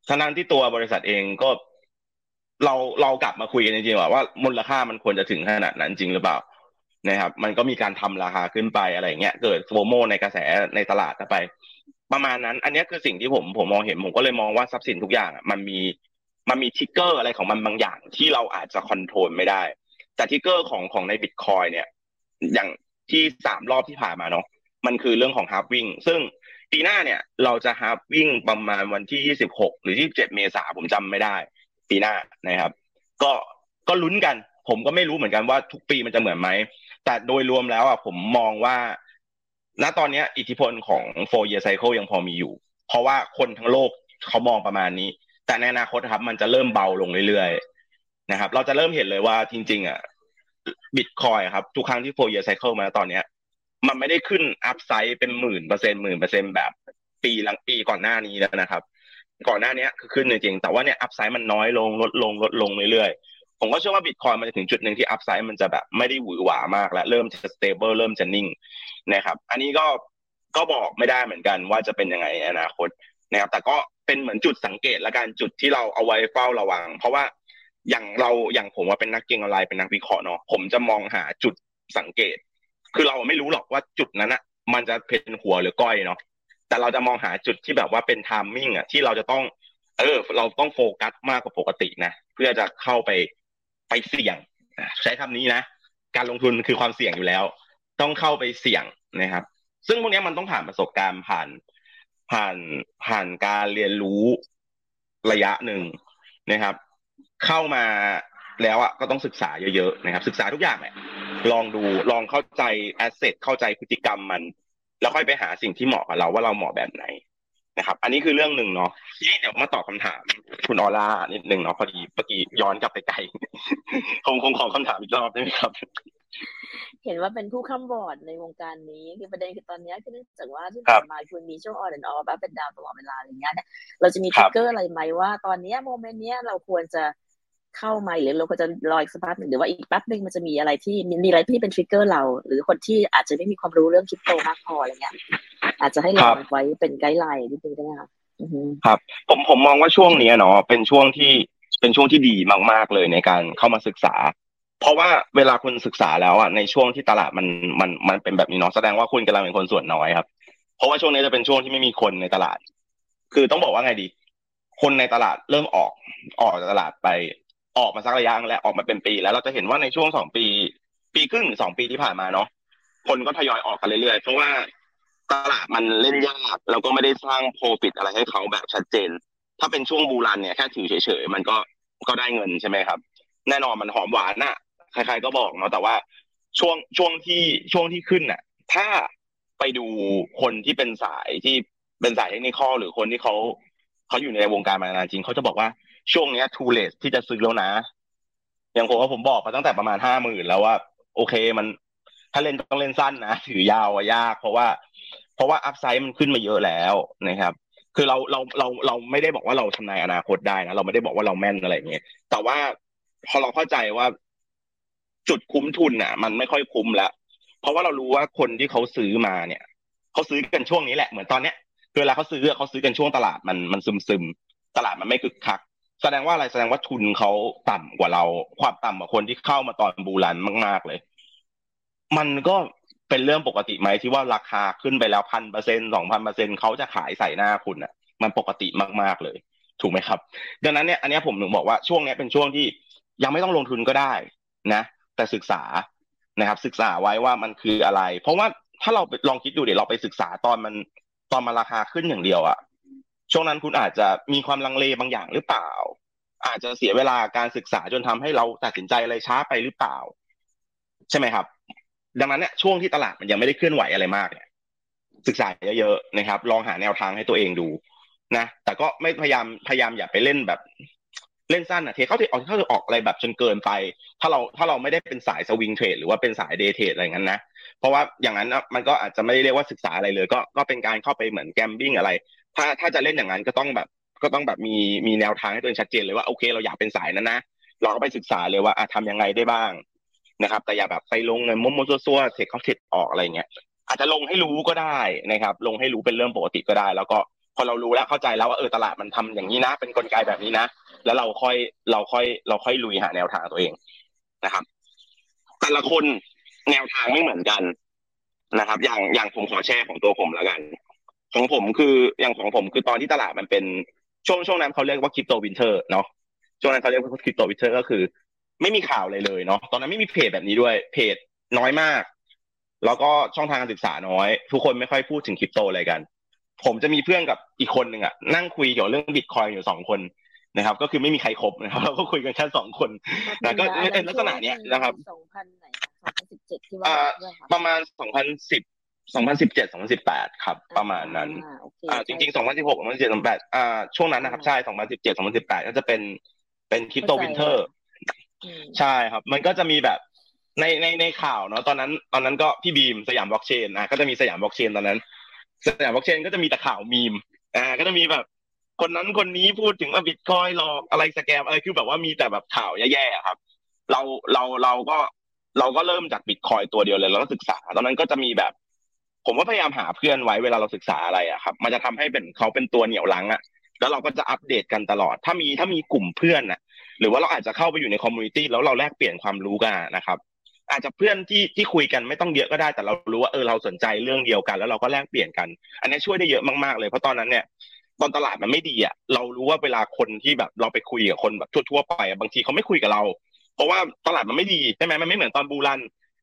ทั้งที่ตัวบริษัทเองก็เราเรากลับมาคุยกันจริงๆว่าว่ามูลค่ามันควรจะถึงขนาดนั้นจริงหรือเปล่านะครับมันก็มีการทำราคาขึ้นไปอะไรอย่างเงี้ยเกิดโฟโมในกระแสในตลาดไปประมาณนั้นอันนี้คือสิ่งที่ผมผมมองเห็นผมก็เลยมองว่าทรัพย์สินทุกอย่างอ่ะมันมีมันมีทริกเกอร์อะไรของมันบางอย่างที่เราอาจจะคอนโทรลไม่ได้แต่ทริกเกอร์ของของใน Bitcoin เนี่ยอย่างที่สามรอบที่ผ่านมาเนาะมันคือเรื่องของฮาล์ฟวิ่งซึ่งปีหน้าเนี่ยเราจะฮาล์ฟวิ่งประมาณวันที่ยี่สิบหกหรือยี่สิบเจ็ดเมษายนผมจำไม่ได้ปีหน้านะครับก็ก็ลุ้นกันผมก็ไม่รู้เหมือนกันว่าทุกปีมันจะเหมือนมั้ยแต่โดยรวมแล้วอ่ะผมมองว่าณตอนนี้อิทธิพลของโฟร์ year cycle ยังพอมีอยู่เพราะว่าคนทั้งโลกเขามองประมาณนี้แต่ในอนาคตครับมันจะเริ่มเบาลงเรื่อยๆนะครับเราจะเริ่มเห็นเลยว่าจริงๆอ่ะ Bitcoin ครับทุกครั้งที่โฟร์ year cycle มาตอนนี้มันไม่ได้ขึ้นอัพไซด์เป็น หนึ่งหมื่นเปอร์เซ็นต์ หนึ่งหมื่นเปอร์เซ็นต์ แบบปีหลังปีก่อนหน้านี้แล้วนะครับก่อนหน้านี้คือขึ้นจริงๆแต่ว่าเนี่ยอัพไซด์มันน้อยลงลดลงลดลงเรื่อยๆผมก็เชื่อว่า Bitcoin มันจะถึงจุดนึงที่อัพไซด์มันจะแบบไม่ได้หวือหวามากแล้วเริ่มจะ stable เริ่มจะนิ่งนะครับอันนี้ก็ก็บอกไม่ได้เหมือนกันว่าจะเป็นยังไงในอนาคตนะครับแต่ก็เป็นเหมือนจุดสังเกตและการจุดที่เราเอาไว้เฝ้าระวังเพราะว่าอย่างเราอย่างผมว่าเป็นนักเก็งกำไรเป็นนักวิเคราะห์เนาะผมจะมองหาจุดสังเกตคือเราไม่รู้หรอกว่าจุดนั้นน่ะมันจะเป็นหัวหรือก้อยเนาะแต่เราจะมองหาจุดที่แบบว่าเป็นไทมิ่งอ่ะที่เราจะต้องเออเราต้องโฟกัสมากกว่าปกตินะเพื่อจะเข้าไปไปเสี่ยง ใช้คำนี้นะการลงทุนคือความเสี่ยงอยู่แล้วต้องเข้าไปเสี่ยงนะครับซึ่งพวกนี้มันต้องผ่านประสบการณ์ผ่านผ่านผ่านการเรียนรู้ระยะหนึ่งนะครับเข้ามาแล้วอ่ะก็ต้องศึกษาเยอะๆนะครับศึกษาทุกอย่างแหละลองดูลองเข้าใจแอสเซทเข้าใจพฤติกรรมมันแล้วค่อยไปหาสิ่งที่เหมาะกับเราว่าเราเหมาะแบบไหนนะครับอันนี้คือเรื่องนึงเนาะทีนี้เดี๋ยวมาตอบคำถามคุณออร่านิดนึงเนาะพอดีเมื่อกี้ย้อนกลับไปไกลคงคงขอคำถามอีกรอบได้ไหมครับเห็นว่าเป็นผู้ค้ำบอร์ดในวงการนี้คือประเด็นคือตอนนี้คือเนื่องจากว่าที่ผ่านมาคุณมีช่วง on and off เป็นดาวตลอดเวลาอย่างเงี้ยเราจะมีทริกเกอร์อะไรไหมว่าตอนนี้โมเมนต์เนี้ยเราควรจะเข้ามาหรือเราก็จะรออีกสักพักหนึ่งหรือว่าอีกแป๊บนึงมันจะมีอะไรที่มีอะไรที่เป็นทริกเกอร์เราหรือคนที่อาจจะไม่มีความรู้เรื่องคริปโตมากพออะไรเงี้ยอาจจะให้ลองไว้เป็นไกด์ไลน์นิดนึงได้ไหมคะครับผมผมมองว่าช่วงนี้เนาะเป็นช่วงที่เป็นช่วงที่ดีมากๆเลยในการเข้ามาศึกษาเพราะว่าเวลาคุณศึกษาแล้วอ่ะในช่วงที่ตลาดมันมันมันเป็นแบบนี้เนาะแสดงว่าคุณกำลังเป็นคนส่วนน้อยครับเพราะว่าช่วงนี้จะเป็นช่วงที่ไม่มีคนในตลาดคือต้องบอกว่าไงดีคนในตลาดเริ่มออกออกจากตลาดไปออกมาสักระยะแล้วออกมาเป็นปีแล้วเราจะเห็นว่าในช่วงสองปีปีครึ่งสองปีที่ผ่านมาเนาะคนก็ทยอยออกกันเรื่อยๆเพราะว่าตลาดมันเล่นยากแล้วก็ไม่ได้สร้าง profit อะไรให้เขาแบบชัดเจนถ้าเป็นช่วงบูรันเนี่ยแค่ถือเฉยๆมันก็ก็ได้เงินใช่ไหมครับแน่นอนมันหอมหวานน่ะใครๆก็บอกเนาะแต่ว่าช่วงช่วงที่ช่วงที่ขึ้นน่ะถ้าไปดูคนที่เป็นสายที่เป็นสายเทคนิคหรือคนที่เขาเขาอยู่ในวงการมานานจริงเขาจะบอกว่าช่วงนี้ too late ที่จะซื้อแล้วนะอย่างผมก็ผมบอกมาตั้งแต่ประมาณ ห้าหมื่น แล้วว่าโอเคมันถ้าเล่นต้องเล่นสั้นนะถือยาวอ่ะยากเพราะว่าเพราะว่าอัพไซด์มันขึ้นมาเยอะแล้วนะครับคือเราเราเราเราไม่ได้บอกว่าเราทำนายอนาคตได้นะเราไม่ได้บอกว่าเราแม่นอะไรอย่างเงี้ยแต่ว่าพอเราเข้าใจว่าจุดคุ้มทุนน่ะมันไม่ค่อยคุ้มแล้วเพราะว่าเรารู้ว่าคนที่เขาซื้อมาเนี่ยเขาซื้อกันช่วงนี้แหละเหมือนตอนเนี้ยเวลาเขาซื้อเขาซื้อกันช่วงตลาดมันมันซึมๆตลาดมันไม่คึกคักแสดงว่าอะไรแสดงว่าทุนเขาต่ำกว่าเราความต่ำกว่าคนที่เข้ามาตอนบูรันมากๆเลยมันก็เป็นเรื่องปกติไหมที่ว่าราคาขึ้นไปแล้ว หนึ่งพันเปอร์เซ็นต์ สองพันเปอร์เซ็นต์ เขาจะขายใส่หน้าคุณน่ะมันปกติมากๆเลยถูกไหมครับดังนั้นเนี่ยอันนี้ผมถึงบอกว่าช่วงนี้เป็นช่วงที่ยังไม่ต้องลงทุนก็ได้นะแต่ศึกษานะครับศึกษาไว้ว่ามันคืออะไรเพราะว่าถ้าเราลองคิดดูเดี๋ยวเราไปศึกษาตอนมันตอนมันราคาขึ้นอย่างเดียวอะช่วงนั้นคุณอาจจะมีความลังเลบางอย่างหรือเปล่าอาจจะเสียเวลาการศึกษาจนทำให้เราตัดสินใจอะไรช้าไปหรือเปล่าใช่ไหมครับดังนั้นเนี่ยช่วงที่ตลาดมันยังไม่ได้เคลื่อนไหวอะไรมากเนี่ยศึกษาเยอะๆนะครับลองหาแนวทางให้ตัวเองดูนะแต่ก็ไม่พยายามพยายามอย่าไปเล่นแบบเล่นสั้นอ่ะเทเข้าเทออกเข้าออกอะไรแบบจนเกินไปถ้าเราถ้าเราไม่ได้เป็นสายสวิงเทรดหรือว่าเป็นสายเดย์เทรดอะไรงั้นนะเพราะว่าอย่างนั้นมันก็อาจจะไม่ได้เรียกว่าศึกษาอะไรเลยก็ก็เป็นการเข้าไปเหมือนแกมบิ้งอะไรถ้าถ้าจะเล่นอย่างนั้นก็ต้องแบบก็ต้องแบบมีมีแนวทางให้ตัวเองชัดเจนเลยว่าโอเคเราอยากเป็นสายนั้นนะเราก็ไปศึกษาเลยว่าอ่ะทำยังไงได้บ้างนะครับแต่อย่าแบบไปลงเงินมั่วๆซั่วๆเทคเข้าเทคออกอะไรเงี้ยอาจจะลงให้รู้ก็ได้นะครับลงให้รู้เป็นเรื่องปกติก็ได้แล้วก็พอเรารู้แล้วเข้าใจแล้วว่าเออตลาดมันทำอย่างนี้นะเป็นกลไกแบบนี้นะแล้วเราค่อยเราค่อยเราค่อยลุยหาแนวทางตัวเองนะครับแต่ละคนแนวทางไม่เหมือนกันนะครับอย่างอย่างผมขอแชร์ของตัวผมแล้วกันของผมคืออย่างของผมคือตอนที่ตลาดมันเป็นช่วงช่วงนั้นเขาเรียกว่าคริปโตวินเทอร์เนาะช่วงนั้นเขาเรียกว่าคริปโตวินเทอร์ก็คือไม่มีข่าวเลยเลยเนาะตอนนั้นไม่มีเพจแบบนี้ด้วยเพจน้อยมากแล้วก็ช่องทางการศึกษาน้อยทุกคนไม่ค่อยพูดถึงคริปโตอะไรกันผมจะมีเพื่อนกับอีกคนนึงอ่ะนั่งคุยเกี่ยวเรื่อง Bitcoin อยู่สองคนนะครับก็คือไม่มีใครครบนะครับเราก็คุยกันแค่สองคนนะก็เป็นลักษณะเนี้ยนะครับสองพันไหนสองพันสิบเจ็ดที่ว่าประมาณสองพันสิบ สองพันสิบเจ็ด สองพันสิบแปดครับประมาณนั้นอ่าจริงๆสองพันสิบหก สองพันสิบเจ็ด สองพันสิบแปดอ่าช่วงนั้นนะครับใช่สองพันสิบเจ็ด สองพันสิบแปดก็จะเป็นเป็นคริปโตวินเทอร์ใช่ครับมันก็จะมีแบบในในในข่าวเนาะตอนนั้นตอนนั้นก็พี่บีมสยามบล็อกเชนนะก็จะมีสยามบล็อกเชนตอนนั้นสยามบล็อกเชนก็จะมีแต่ข่าวมีมอ่าก็จะมีแบบคนนั้นคนนี้พูดถึงว่าบิตคอยน์หลอกอะไรสแกมอะไรคือแบบว่ามีแต่แบบข่าวแย่ๆครับเราเราเราก็เราก็เริ่มจากบิตคอยน์ตัวเดียวเลยแล้วก็ศึกษาตอนนั้นก็จะมีแบบผมก็พยายามหาเพื่อนไว้เวลาเราศึกษาอะไรอ่ะครับมันจะทำให้เป็นเขาเป็นตัวเหนี่ยวรั้งอ่ะแล้วเราก็จะอัปเดตกันตลอดถ้ามีถ้ามีกลุ่มเพื่อนน่ะหรือว่าเราอาจจะเข้าไปอยู่ในคอมมูนิตี้แล้วเราแลกเปลี่ยนความรู้กันนะครับอาจจะเพื่อนที่ที่คุยกันไม่ต้องเยอะก็ได้แต่เรารู้ว่าเออเราสนใจเรื่องเดียวกันแล้วเราก็แลกเปลี่ยนกันอันนี้ช่วยได้เยอะมากๆเลยเพราะตอนนั้นเนี่ยตอนตลาดมันไม่ดีอ่ะเรารู้ว่าเวลาคนที่แบบเราไปคุยกับคนแบบทั่วๆไปบางทีเขาไม่คุยกับเรา เพราะว่าตลาดมันไม่ดีใช่ไหมมันไม่เหมือนตอนบูรัน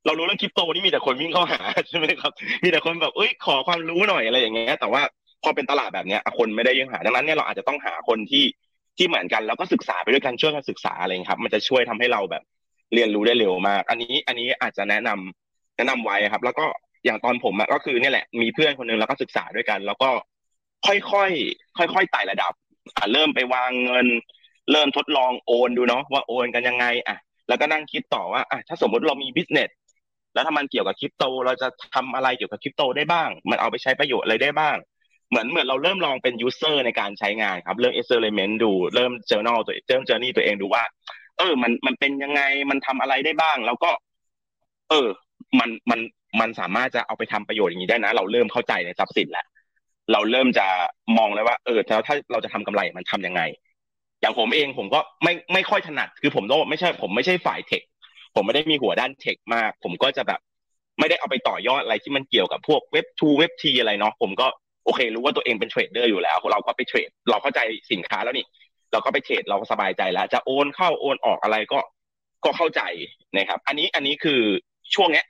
เรารู้เรื่องคริปโตนี่มีแต่คนวิ่งเข้าหาใช่ไหมครับมีแต่คนแบบเอ้ยขอความรู้หน่อยอะไรอย่างเงี้ยแต่ว่าพอเป็นตลาดแบบเนี้ยคนไม่ได้ยังหาดังนั้นเนี่ยเราอาจจะต้องหาคนที่ที่เหมือนกันแล้วก็ศึกษาไปด้วยกันช่วยกันศึกษาอะไรครับมันจะช่วยทำให้เราแบบเรียนรู้ได้เร็วมากอันนี้อันนี้อาจจะแนะนำแนะนำไว้ครับแล้วก็อย่างตอนผมก็คือนี่แหละมีเพื่อนคนนึงแล้วก็ศึกษาด้วยกันแล้วก็ค่อยๆค่อยๆไต่ระดับเริ่มไปวางเงินเริ่มทดลองโอนดูเนาะว่าโอนกันยังไงอ่ะแล้วก็นั่งคิดต่อว่าอ่ะถ้าสมมติเรามีบิสเนสแล้วถ้ามันเกี่ยวกับคริปโตเราจะทำอะไรเกี่ยวกับคริปโตได้บ้างมันเอาไปใช้ประโยชน์อะไรได้บ้างเหมือนเหมือนเราเริ่มลองเป็นยูสเซอร์ในการใช้งานครับเริ่ม experiment ดูเริ่ม journal ตัวเริ่ม journey ตัวเองดูว่าเออมันมันเป็นยังไงมันทำอะไรได้บ้างแล้วก็เออมันมันมันสามารถจะเอาไปทำประโยชน์อย่างนี้ได้นะเราเริ่มเข้าใจในทรัพย์สินแล้วเราเริ่มจะมองเลยว่าเออแล้วถ้าเราจะทำกำไรมันทำยังไงอย่างผมเองผมก็ไม่ไม่ค่อยถนัดคือผมไม่ใช่ผมไม่ใช่ฝ่ายเทคผมไม่ได้มีหัวด้านเทคมากผมก็จะแบบไม่ได้เอาไปต่อยอดอะไรที่มันเกี่ยวกับพวกเว็บสองเว็บสามอะไรเนาะผมก็โอเครู้ว่าตัวเองเป็นเทรดเดอร์อยู่แล้วเราก็ไปเทรดเราเข้าใจสินค้าแล้วนี่เราก็ไปเทรดเราสบายใจแล้วจะโอนเข้าโอนออกอะไรก็ก็เข้าใจนะครับอันนี้อันนี้คือช่วงเนี้ย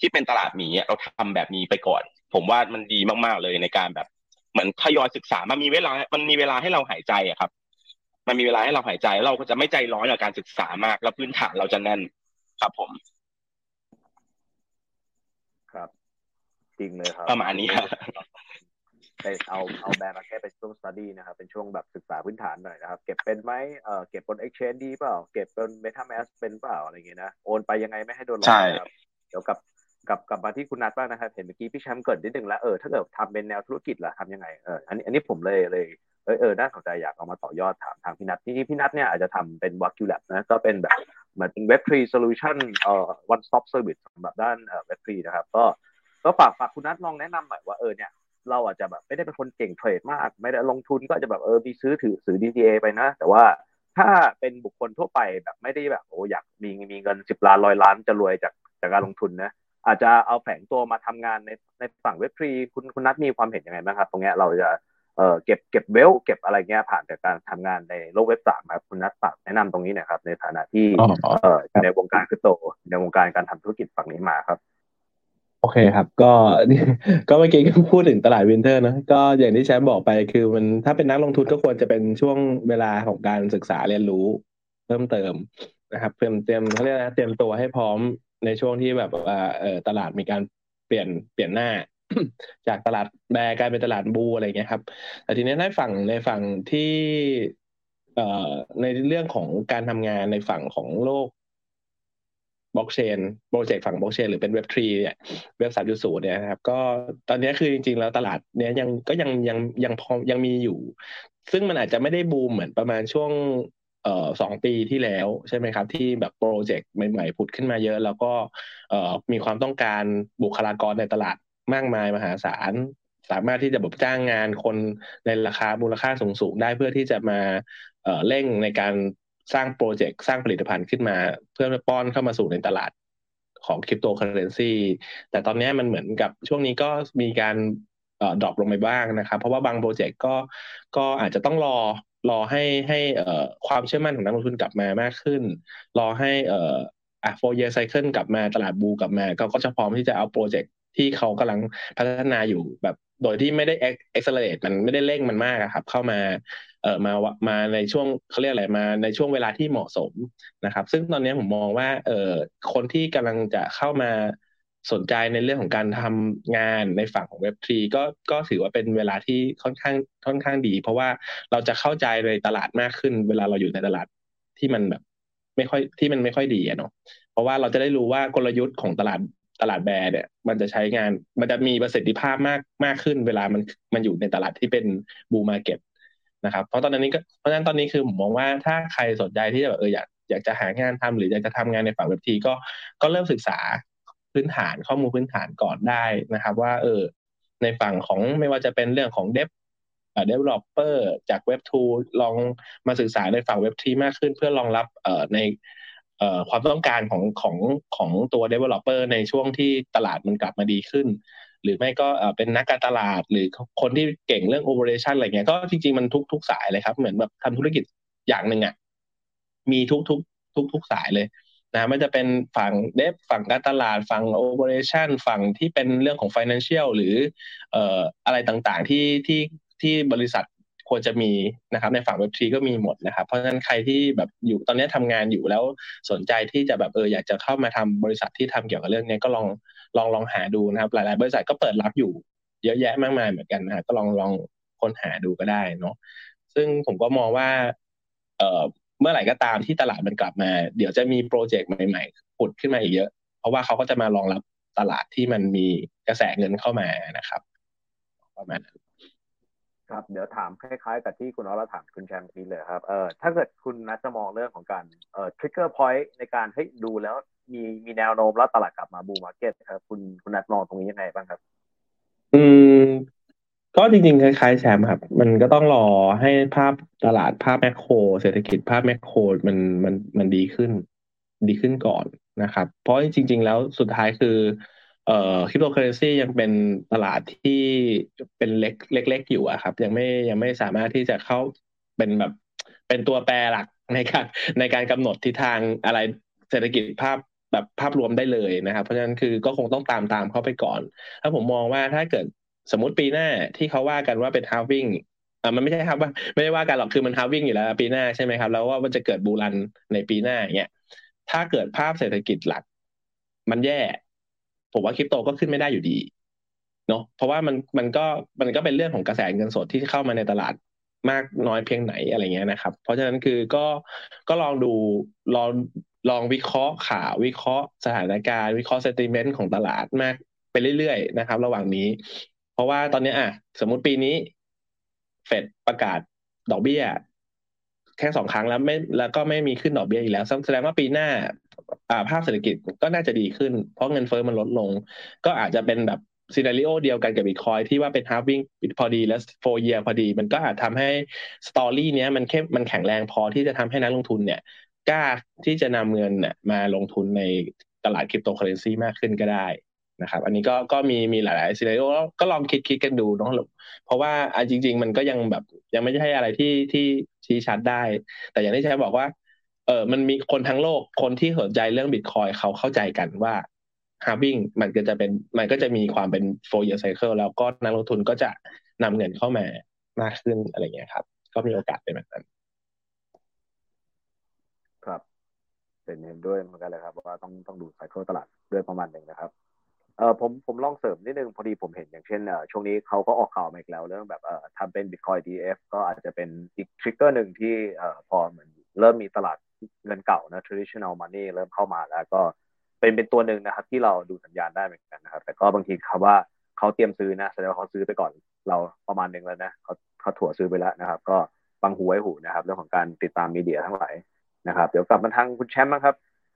ที่เป็นตลาดหมีเราทำแบบนี้ไปก่อนผมว่ามันดีมากๆเลยในการแบบเหมือนทยอยศึกษามันมีเวลามันมีเวลาให้เราหายใจอะครับมันมีเวลาให้เราหายใจเราก็จะไม่ใจร้อนกับการศึกษามากแล้วพื้นฐานเราจะแน่นครับผมครับจริงเลยครับประมาณนี้ครับไปเอาเอาแบงก์มาแค่เป็นช่วง study นะครับเป็นช่วงแบบศึกษาพื้นฐานหน่อยนะครับเก็บเป็นไหมเอ่อเก็บบน exchange ดีเปล่าเก็บบน MetaMask เป็นเปล่าอะไรอย่างเงี้ยนะโอนไปยังไงไม่ให้โดนหลอกนะครับเดี๋ยวกับกับกลับมาที่คุณนัทบ้างนะครับเห็นเมื่อกี้พี่แชมป์เกิดนิดนึงแล้วเออถ้าเกิดทำเป็นแนวธุรกิจล่ะทำยังไงเอออันนี้อันนี้ผมเลยเลยเออเออน่าสนใจอยากเอามาต่อยอดถามทางพี่นัทที่พี่นัทเนี่ยอาจจะทำเป็น Wagyu Lab นะก็เป็นแบบเหมือนเป็น เว็บทรี solution เอ่อ one stop service สำหรับด้านเอ่อ เว็บทรี นะครับก็ก็ฝากฝากคุณนัทลองแนะนำหน่อยว่าเออเนี่ยเราอาจจะแบบไม่ได้เป็นคนเก่งเทรดมากไม่ได้ลงทุนก็จะแบบเออมีซื้อถือซื้อ ดี ซี เอ ไปนะแต่ว่าถ้าเป็นบุคคลทั่วไปแบบไม่ได้แบบโอ้อยากมีมีเงินสิบล้านร้อยล้านจะรวยจากจากการลงทุนนะอาจจะเอาแฝงตัวมาทำงานในในฝั่งเว็บฟรีคุณคุณนัทมีความเห็นยังไงบ้างครับตรงเนี้ยเราจะเออเก็บเก็บเวลเก็บอะไรเงี้ยผ่านจากการทำงานในโลกเว็บสามครับคุณนัทฝากแนะนำตรงนี้หน่อยครับในฐานะที่เออในวงการคริปโตในวงการการทำธุรกิจฝั่งนี้มาครับโอเคครับก็ก็เมื่อกี้ก็พูดถึงตลาดวินเทอร์นะก็อย่างที่แชมป์บอกไปคือมันถ้าเป็นนักลงทุนก็ควรจะเป็นช่วงเวลาของการศึกษาเรียนรู้เพิ่มเติมนะครับเตรียมเตรียมเขาเรียกนะเตรียมตัวให้พร้อมในช่วงที่แบบว่าเอ่อตลาดมีการเปลี่ยนเปลี่ยนหน้า จากตลาดแบร์กลายเป็นตลาดบูอะไรเงี้ยครับแต่ทีนี้ในฝั่งในฝั่งที่เอ่อในเรื่องของการทำงานในฝั่งของโลกบล็อกเชนโปรเจกต์ฝั่งบล็อกเชนหรือเป็นเว็บสามเนี่ยเว็บ สามจุดศูนย์ เนี่ยนะครับก็ตอนนี้คือจริงๆแล้วตลาดเนี้ยยังก็ยังยังยังพอยังมีอยู่ซึ่งมันอาจจะไม่ได้บูมเหมือนประมาณช่วงเอ่อสองปีที่แล้วใช่ไหมครับที่แบบโปรเจกต์ใหม่ๆผุดขึ้นมาเยอะแล้วก็เอ่อมีความต้องการบุคลากรในตลาดมากมายมหาศาลสามารถที่จะแบบจ้างงานคนในราคามูลค่าสูงๆได้เพื่อที่จะมาเอ่อเร่งในการสร้างโปรเจกต์สร้างผลิตภัณฑ์ขึ้นมาเพื่อป้อนเข้ามาสู่ในตลาดของคริปโตเคอเรนซีแต่ตอนนี้มันเหมือนกับช่วงนี้ก็มีการเอ่อดรอปลงไปบ้างนะครับเพราะว่าบางโปรเจกต์ก็ก็อาจจะต้องรอรอให้ให้เอ่อความเชื่อมั่นของนักลงทุนกลับมามากขึ้นรอให้เอ่ออ่ะโฟร์ year cycle กลับมาตลาดบูกลับมาก็ก็จะพร้อมที่จะเอาโปรเจกต์ที่เขากำลังพัฒนาอยู่แบบโดยที่ไม่ได้ accelerate มันไม่ได้เร่งมันมากครับเข้ามาเอ่อมามาในช่วงเขาเรียกอะไรมาในช่วงเวลาที่เหมาะสมนะครับซึ่งตอนนี้ผมมองว่าเอ่อคนที่กำลังจะเข้ามาสนใจในเรื่องของการทำงานในฝั่งของ เว็บ ทรี ก็ก็ถือว่าเป็นเวลาที่ค่อนข้างค่อนข้างดีเพราะว่าเราจะเข้าใจในตลาดมากขึ้นเวลาเราอยู่ในตลาดที่มันแบบไม่ค่อยที่มันไม่ค่อยดีอ่ะเนาะเพราะว่าเราจะได้รู้ว่ากลยุทธ์ของตลาดตลาดแบร์เนี่ยมันจะใช้งานมันจะมีประสิทธิภาพมากมากขึ้นเวลามันมันอยู่ในตลาดที่เป็นบูมมาร์เก็ตนะครับเพราะตอนนี้ก็เพราะฉะนั้นตอนนี้คือผมมองว่าถ้าใครสนใจที่จะแบบเอออยากอยากจะหางานทำหรืออยากจะทำงานในฝั่งเว็บทีก็ก็เริ่มศึกษาพื้นฐานข้อมูลพื้นฐานก่อนได้นะครับว่าเออในฝั่งของไม่ว่าจะเป็นเรื่องของเดฟเอ่อ developer จากเว็บสองลองมาศึกษาในฝั่งเว็บสามมากขึ้นเพื่อรองรับเอ่อในเอ่อความต้องการของของของตัว developer ในช่วงที่ตลาดมันกลับมาดีขึ้นหรือไม่ก็เอ่อเป็นนักการตลาดหรือคนที่เก่งเรื่อง operation อะไรเงี้ยก็จริงๆมันทุกทุกสายเลยครับเหมือนแบบทำธุรกิจอย่างนึงอ่ะมีทุกทุก ทุกๆสายเลยนะไม่จะเป็นฝั่งเดฟฝั่งการตลาดฝั่งโอเปอเรชั่นฝั่งที่เป็นเรื่องของ financial หรือเอ่ออะไรต่างๆที่ที่ที่บริษัทควรจะมีนะครับในฝั่ง เว็บทรี ก็มีหมดนะครับเพราะฉะนั้นใครที่แบบอยู่ตอนนี้ทำงานอยู่แล้วสนใจที่จะแบบเอออยากจะเข้ามาทำบริษัทที่ทำเกี่ยวกับเรื่องนี้ก็ลองลองลองหาดูนะครับหลายๆบริษัทก็เปิดรับอยู่เยอะแยะมากมายเหมือนกันนะก็ลองลองค้นหาดูก็ได้เนาะซึ่งผมก็มองว่าเอ่อเมื่อไหร่ก็ตามที่ตลาดมันกลับมาเดี๋ยวจะมีโปรเจกต์ใหม่ๆผุดขึ้นมาอีกเยอะเพราะว่าเขาก็จะมารองรับตลาดที่มันมีกระแสเงินเข้ามานะครับประมาณนั้นครับเดี๋ยวถามคล้ายๆกับที่คุณออลถามคุณแชมป์อีกเลยครับเออถ้าเกิดคุณนัทจะมองเรื่องของการเอ่อ trigger point ในการให้ดูแล้วมีมีแนวโน้มแล้วตลาดกลับมาบูมมาร์เก็ตครับคุณคุณนัทมองตรงนี้ยังไงบ้างครับอืมก็จริงๆคล้ายๆแชมป์ครับมันก็ต้องรอให้ภาพตลาดภาพแมคโครเศรษฐกิจภาพแมคโครมันมันมันดีขึ้นดีขึ้นก่อนนะครับเพราะจริงๆแล้วสุดท้ายคือเอ่อคริปโตเคอเรนซียังเป็นตลาดที่เป็นเล็กเล็กเล็กอยู่อะครับยังไม่ยังไม่สามารถที่จะเข้าเป็นแบบเป็นตัวแปรหลักในการในการกำหนดทิศทางอะไรเศรษฐกิจภาพแบบภาพรวมได้เลยนะครับเพราะฉะนั้นคือก็คงต้องตามตามเข้าไปก่อนถ้าผมมองว่าถ้าเกิดสมมุติปีหน้าที่เขาว่ากันว่าเป็น halving อ่ามันไม่ใช่ครับว่าไม่ได้ว่ากันหรอกคือมัน halving อยู่แล้วปีหน้าใช่ไหมครับแล้วว่ามันจะเกิดบูรันในปีหน้าอย่างเงี้ยถ้าเกิดภาพเศรษฐกิจหลักมันแย่ผมว่าคริปโตก็ขึ้นไม่ได้อยู่ดีเนาะเพราะว่ามันมันก็มันก็เป็นเรื่องของกระแสเงินสดที่เข้ามาในตลาดมากน้อยเพียงไหนอะไรเงี้ยนะครับเพราะฉะนั้นคือก็ก็ลองดูลองลองวิเคราะห์ข่าววิเคราะห์สถานการณ์วิเคราะห์ sentiment ของตลาดมากไปเรื่อยๆนะครับระหว่างนี้เพราะว่าตอนนี้อ่ะสมมุติปีนี้เฟดประกาศดอกเบี้ยแค่สองครั้งแล้วไม่แล้วก็ไม่มีขึ้นดอกเบี้ยอีกแล้วแสดงว่าปีหน้าอ่าภาพเศรษฐกิจก็น่าจะดีขึ้นเพราะเงินเฟ้อมันลดลงก็อาจจะเป็นแบบซีนาริโอเดียวกันกับ Bitcoin ที่ว่าเป็น halving พอดีและโฟร์ year พอดีมันก็อาจทำให้สตอรี่เนี้ยมันเข้มมันแข็งแรงพอที่จะทำให้นักลงทุนเนี่ยกล้าที่จะนำเงินเนี่ยมาลงทุนในตลาดคริปโตเคอเรนซีมากขึ้นก็ได้นะครับอันนี้ก็ก็มีมีหลายๆซีนาริโอก็ลองคิดคิดกันดูเนาะเพราะว่าจริงๆมันก็ยังแบบยังไม่ใช่อะไรที่ที่ชี้ชัดได้แต่อย่างที่ใช้บอกว่าเออมันมีคนทั้งโลกคนที่สนใจเรื่อง Bitcoin เขาเข้าใจกันว่า halving มันก็จะเป็นมันก็จะมีความเป็นโฟร์ year cycle แล้วก็นักลงทุนก็จะนำเงินเข้ามามากขึ้นอะไรอย่างเงี้ยครับก็มีโอกาสเป็นแบบนั้นครับเป็นเห็นด้วยเหมือนกันเลยครับว่าต้องต้องดู cycle ตลาดด้วยประมาณนึงนะครับเออผมผมลองเสริมนิดนึงพอดีผมเห็นอย่างเช่นเอ่อช่วงนี้เขาก็ออกข่าวมาอีกแล้วเรื่องแบบเอ่อทำเป็น Bitcoin ดี เอฟ ก็อาจจะเป็นอีกทริกเกอร์นึงที่เอ่อพอเหมือนเริ่มมีตลาดเงินเก่านะ traditional money เริ่มเข้ามาแล้วก็เป็นเป็นตัวหนึ่งนะครับที่เราดูสัญญาณได้เหมือนกันนะครับแต่ก็บางทีคำว่าเขาเตรียมซื้อนะแสดงว่าเขาซื้อไปก่อนเราประมาณนึงแล้วนะเขาเขาถั่วซื้อไปแล้วนะครับก็ฟังหูไว้หูนะครับเรื่องของการติดตามมีเดียทั้งหลายนะครับเดี๋ยวกลับมาทางคุณแชมป์นะครับ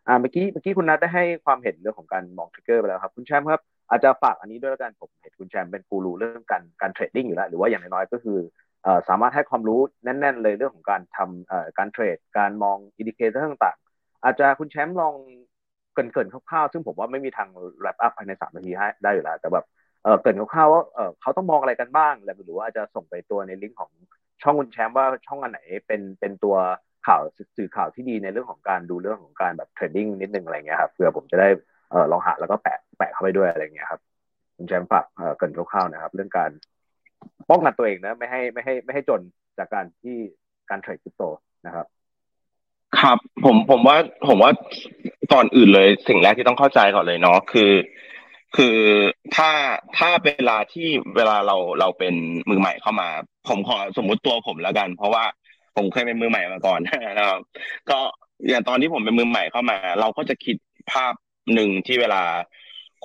อ่าเมื่อกี้เมื่อกี้คุณนัทได้ให้ความเห็นเรื่องของการมองทริกเกอร์ไปแล้วครับคุณแชมป์ครับอาจจะฝากอันนี้ด้วยแล้วกันผมเห็นคุณแชมป์เป็นกูรูเรื่องการการเทรดดิ้งอยู่แล้วหรือว่าอย่างน้อยๆก็คือเอ่อสามารถให้ความรู้แน่นๆเลยเรื่องของการทำเอ่อการเทรดการมองอินดิเคเตอร์ต่างๆอาจจะคุณแชมป์ลองเกริ่นๆคร่าวๆซึ่งผมว่าไม่มีทางแรปอัพภายในสามนาทีให้ได้อยู่แล้วแต่แบบเอ่อเกริ่นคร่าวๆว่าเอ่อเขาต้องมองอะไรกันบ้างหรือว่าอาจจะส่งไปตัวในลิงก์ของช่องคุณแชมป์ว่าช่องอันไหนเป็นเป็นตัวข่าวสื่อข่าวที่ดีในเรื่องของการดูเรื่องของการแบบเทรดดิ้งนิดนึงอะไรเงี้ยครับเพื่อผมจะได้เอ่อลองหาแล้วก็แปะแปะเข้าไปด้วยอะไรเงี้ยครับคุณแชมป์ฝากเอ่อเกริ่นคร่าวๆนะครับเรื่องการป้องกันตัวเองนะไม่ให้ไม่ให้ไม่ให้จนจากการที่การเทรดคริปโตนะครับครับผมผมว่าผมว่าก่อนอื่นเลยสิ่งแรกที่ต้องเข้าใจก่อนเลยเนาะคือคือถ้าถ้าเวลาที่เวลาเราเราเป็นมือใหม่เข้ามาผมขอสมมุติตัวผมแล้วกันเพราะว่าผมเคยเป็นมือใหม่มาก่อนนะครับก็อย่างตอนที่ผมเป็นมือใหม่เข้ามาเราก็จะคิดภาพหนึ่งที่เวลา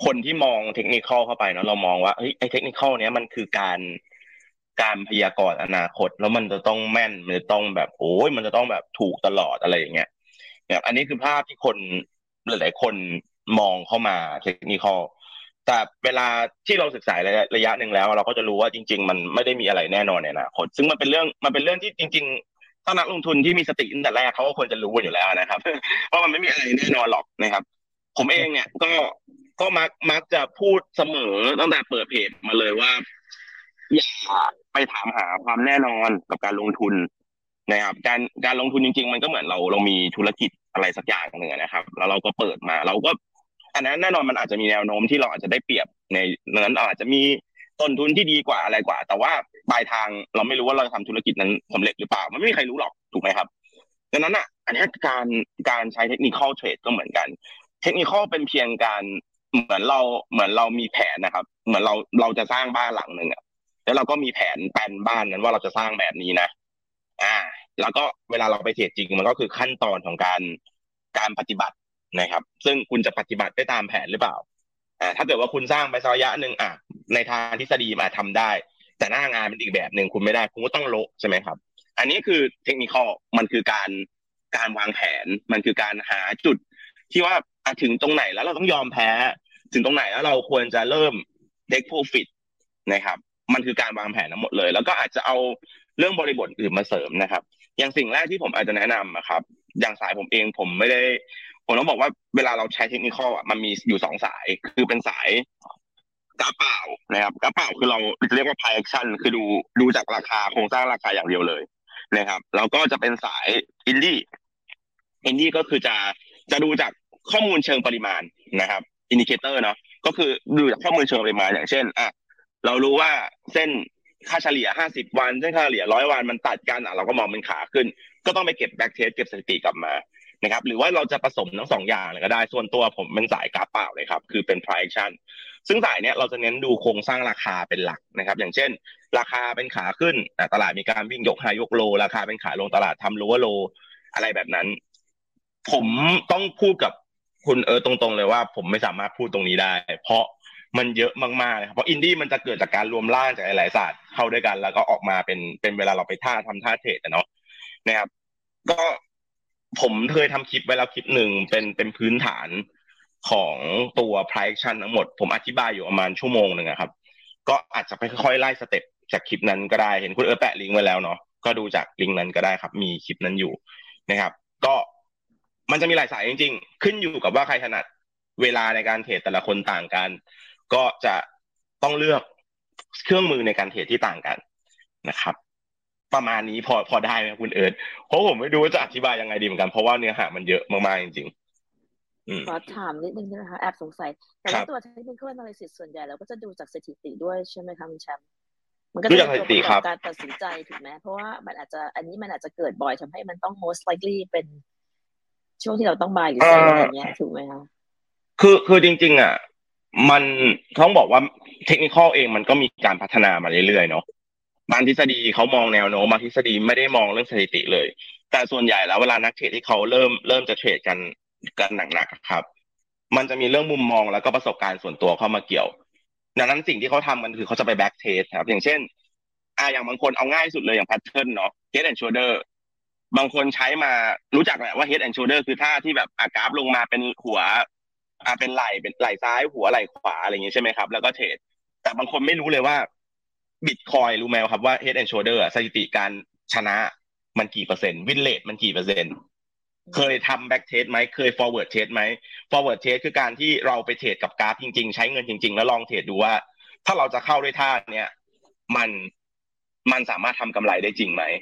คนที่มองเทคนิคอลเข้าไปเนาะเรามองว่าเฮ้ยไอ้เทคนิคอลเนี้ยมันคือการการพยากรณ์อนาคตแล้วมันจะต้องแม่นมันจะต้องแบบโอ้ยมันจะต้องแบบถูกตลอดอะไรอย่างเงี้ยแบบอันนี้คือภาพที่คนหลายๆคนมองเข้ามาเทคนิคอลแต่เวลาที่เราศึกษาระยะนึงแล้วเราก็จะรู้ว่าจริงๆมันไม่ได้มีอะไรแน่นอนในอนาคตซึ่งมันเป็นเรื่องมันเป็นเรื่องที่จริงๆถ้านักลงทุนที่มีสติตั้งแต่แรกเขาก็ควรจะรู้อยู่แล้วนะครับเพราะมันไม่มีอะไรแน่นอนหรอกนะครับผมเองเนี่ยก็ก็มักมักจะพูดเสมอตั้งแต่เปิดเพจมาเลยว่าอย่าไปถามหาความแน่นอนกับการลงทุนนะครับการการลงทุนจริงๆมันก็เหมือนเราเรามีธุรกิจ อะไรสักอย่างนึงนะครับแล้วเราก็เปิดมาเราก็อันนั้นแน่นอนมันอาจจะมีแนวโน้มที่เราอาจจะได้เปรียบในนั้นอาจจะมีต้นทุนที่ดีกว่าอะไรกว่าแต่ว่าปลายทางเราไม่รู้ว่าเราจะทำธุรกิจนั้นสำเร็จหรือเปล่ามันไม่มีใครรู้หรอกถูกไหมครับดังนั้นอ่ะอันนี้การการใช้เทคนิคอลเทรดก็เหมือนกันเทคนิคอลเป็นเพียงการเหมือนเราเหมือนเรามีแผนนะครับเหมือนเราเราจะสร้างบ้านหลังนึงอ่ะแล้วเราก็มีแผนแปลนบ้านนั้นว่าเราจะสร้างแบบนี้นะอ่าแล้วก็เวลาเราไปเทรดจริงมันก็คือขั้นตอนของการการปฏิบัตินะครับซึ่งคุณจะปฏิบัติได้ตามแผนหรือเปล่าอ่าถ้าเกิดว่าคุณสร้างไประยะนึงอ่ะในทางทฤษฎีอาจทำได้แต่หน้างานเป็นอีกแบบนึงคุณไม่ได้คุณก็ต้องโละใช่ไหมครับอันนี้คือเทคนิคมันคือการการวางแผนมันคือการหาจุดที่ว่าถึงตรงไหนแล้วเราต้องยอมแพ้ถึงตรงไหนแล้วเราควรจะเริ่ม take profit นะครับมันคือการวางแผนทั้งหมดเลยแล้วก็อาจจะเอาเรื่องบริบทอื่นมาเสริมนะครับอย่างสิ่งแรกที่ผมอาจจะแนะนำอะครับอย่างสายผมเองผมไม่ได้ผมต้องบอกว่าเวลาเราใช้เทคนิคอ่ะมันมีอยู่สองสายคือเป็นสายกระเป๋านะครับกระเป๋าคือเราเรียกว่า price action คือดูดูจากราคาโครงสร้างราคาอย่างเดียวเลยนะครับแล้วก็จะเป็นสายอินดี้อินดี้ก็คือจะจะดูจากข้อมูลเชิงปริมาณนะครับอินดิเคเตอร์เนาะก็คือดูจากข้อมูลเชิงปริมาณอย่างเช่นอ่ะเรารู้ว่าเส้นค่าเฉลี่ยห้าสิบวันเส้นค่าเฉลี่ยร้อยวันมันตัดกันอ่ะเราก็มองเป็นขาขึ้นก็ต้องไปเก็บแบ็คเทสเก็บสถิติกลับมานะครับหรือว่าเราจะผสมทั้งสองอย่างเลยก็ได้ส่วนตัวผมเป็นสายกราฟเปล่าเลยครับคือเป็น price action ซึ่งสายเนี้ยเราจะเน้นดูโครงสร้างราคาเป็นหลักนะครับอย่างเช่นราคาเป็นขาขึ้นตลาดมีการวิ่งยกไฮยกโลราคาเป็นขาลงตลาดทำ lower low อะไรแบบนั้นผมต้องพูดกับคุณเออตรงๆเลยว่าผมไม่สามารถพูดตรงนี้ได้เพราะมันเยอะมากๆนะครับเพราะอินดี้มันจะเกิดจากการรวมร่างจากหลายๆศาสตร์เข้าด้วยกันแล้วก็ออกมาเป็นเป็นเวลาเราไปท่าทำท่าเทรดอ่ะเนาะนะครับก็ผมเคยทำคลิปไว้แล้วคลิปหนึ่งเป็นเป็นพื้นฐานของตัว price action ทั้งหมดผมอธิบายอยู่ประมาณชั่วโมงนึงอะครับก็อาจจะไปค่อยๆไล่สเต็ปจากคลิปนั้นก็ได้เห็นคุณเออแปะลิงก์ไว้แล้วเนาะก็ดูจากลิงก์นั้นก็ได้ครับมีคลิปนั้นอยู่นะครับก็มันจะมีหลายสายจริงๆขึ้นอยู่กับว่าใครถนัดเวลาในการเทรดแต่ละคนต่างกันก็จะต้องเลือกเครื่องมือในการเทรดที่ต่างกันนะครับประมาณนี้พอพอได้ไหมคุณเอิร์ธเพราะผมไม่รู้ว่าจะอธิบายยังไงดีเหมือนกันเพราะว่าเนื้อหามันเยอะมากๆจริงๆขอถามนิดนึงนะคะแอบสงสัยแต่ว่าตัว Technical Analysis ส่วนใหญ่เราก็จะดูจากสถิติด้วยใช่ไหมคะคุณแชมป์มันก็จะเป็นตัวประกอบการตัดสินใจถูกไหมเพราะว่ามันอาจจะอันนี้มันอาจจะเกิดบ่อยทำให้มันต้อง most likely เป็นช่วงที่เราต้องบายหรืออะไรอย่างเงี้ยถูกไหมคะคือคือจริงๆอ่ะมันต้องบอกว่าเทคนิคอลเองมันก็มีการพัฒนามาเรื่อยๆเนาะบางทฤษฎีเขามองแนวโน้มบางทฤษฎีไม่ได้มองเรื่องสถิติเลยแต่ส่วนใหญ่แล้วเวลานักเทรดที่เขาเริ่มเริ่มจะเทรดกันกันหนักๆครับมันจะมีเรื่องมุมมองแล้วก็ประสบการณ์ส่วนตัวเข้ามาเกี่ยวดังนั้นสิ่งที่เขาทำมันคือเขาจะไปแบ็กเทสครับอย่างเช่นอ่าอย่างบางคนเอาง่ายสุดเลยอย่างแพทเทิร์นเนาะ Head and Shoulderบางคนใช้มารู้จักแหละว่า Head and Shoulder คือท่าที่แบบกราฟลงมาเป็นหัวอ่าเป็นไหล่เป็นไหล่ซ้ายหัวไหล่ขวาอะไรอย่างงี้ใช่มั้ยครับแล้วก็เทรดแต่บางคนไม่รู้เลยว่า Bitcoin รู้มั้ยครับว่า Head and Shoulder อ่ะสถิติการชนะมันกี่เปอร์เซ็นต์วินเรทมันกี่เปอร์เซ็นต์เคยทำแบ็คเทสมั้ยเคยฟอร์เวิร์ดเทสมั้ยฟอร์เวิร์ดเทสคือการที่เราไปเทรดกับกราฟจริงๆใช้เงินจริงๆแล้วลองเทรดดูว่าถ้าเราจะเข้าด้วยท่าเนี้ยมันมันสามารถทำกำไรได้จริงมั้ย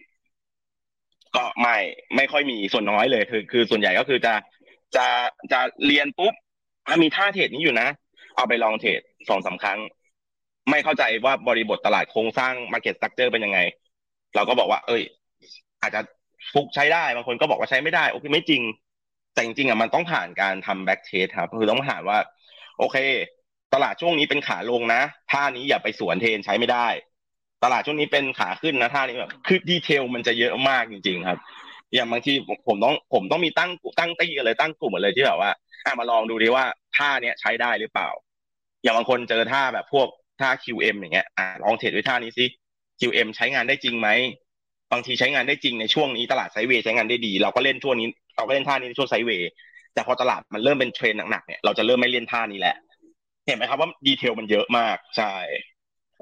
ก็ไม่ไม่ค่อยมีส่วนน้อยเลยคือคือส่วนใหญ่ก็คือจะจะจะเรียนปุ๊บมีท่าเทรดนี้อยู่นะเอาไปลองเทรด สองถึงสาม ครั้งไม่เข้าใจว่าบริบทตลาดโครงสร้าง market structure เป็นยังไงเราก็บอกว่าเอ้ยอาจจะฟุกใช้ได้บางคนก็บอกว่าใช้ไม่ได้โอเคไม่จริงแต่จริงๆอ่ะมันต้องผ่านการทำ back test ครับคือต้องผ่านว่าโอเคตลาดช่วงนี้เป็นขาลงนะท่านี้อย่าไปสวนเทรนใช้ไม่ได้ตลาดช่วงนี้เป็นขาขึ้นนะท่านี้แบบคือดีเทลมันจะเยอะมากจริงๆครับอย่างบางทีผมต้องผมต้องมีตั้งตั้งตี้อะไรตั้งกลุ่มอะไรที่แบบว่าอ่ะมาลองดูดิว่าท่าเนี้ยใช้ได้หรือเปล่าอย่างบางคนเจอท่าแบบพวกท่า คิว เอ็ม อย่างเงี้ยอ่ะลองเทรดด้วยท่านี้สิ คิว เอ็ม ใช้งานได้จริงมั้ยบางทีใช้งานได้จริงในช่วงนี้ตลาดไซด์เวย์ใช้งานได้ดีเราก็เล่นช่วงนี้เราก็เล่นท่านี้ในช่วงไซด์เวย์แต่พอตลาดมันเริ่มเป็นเทรนหนักๆเนี่ยเราจะเริ่มไม่เล่นท่านี้แหละเห็นมั้ยครับว่าดีเทลมันเยอะมากใช่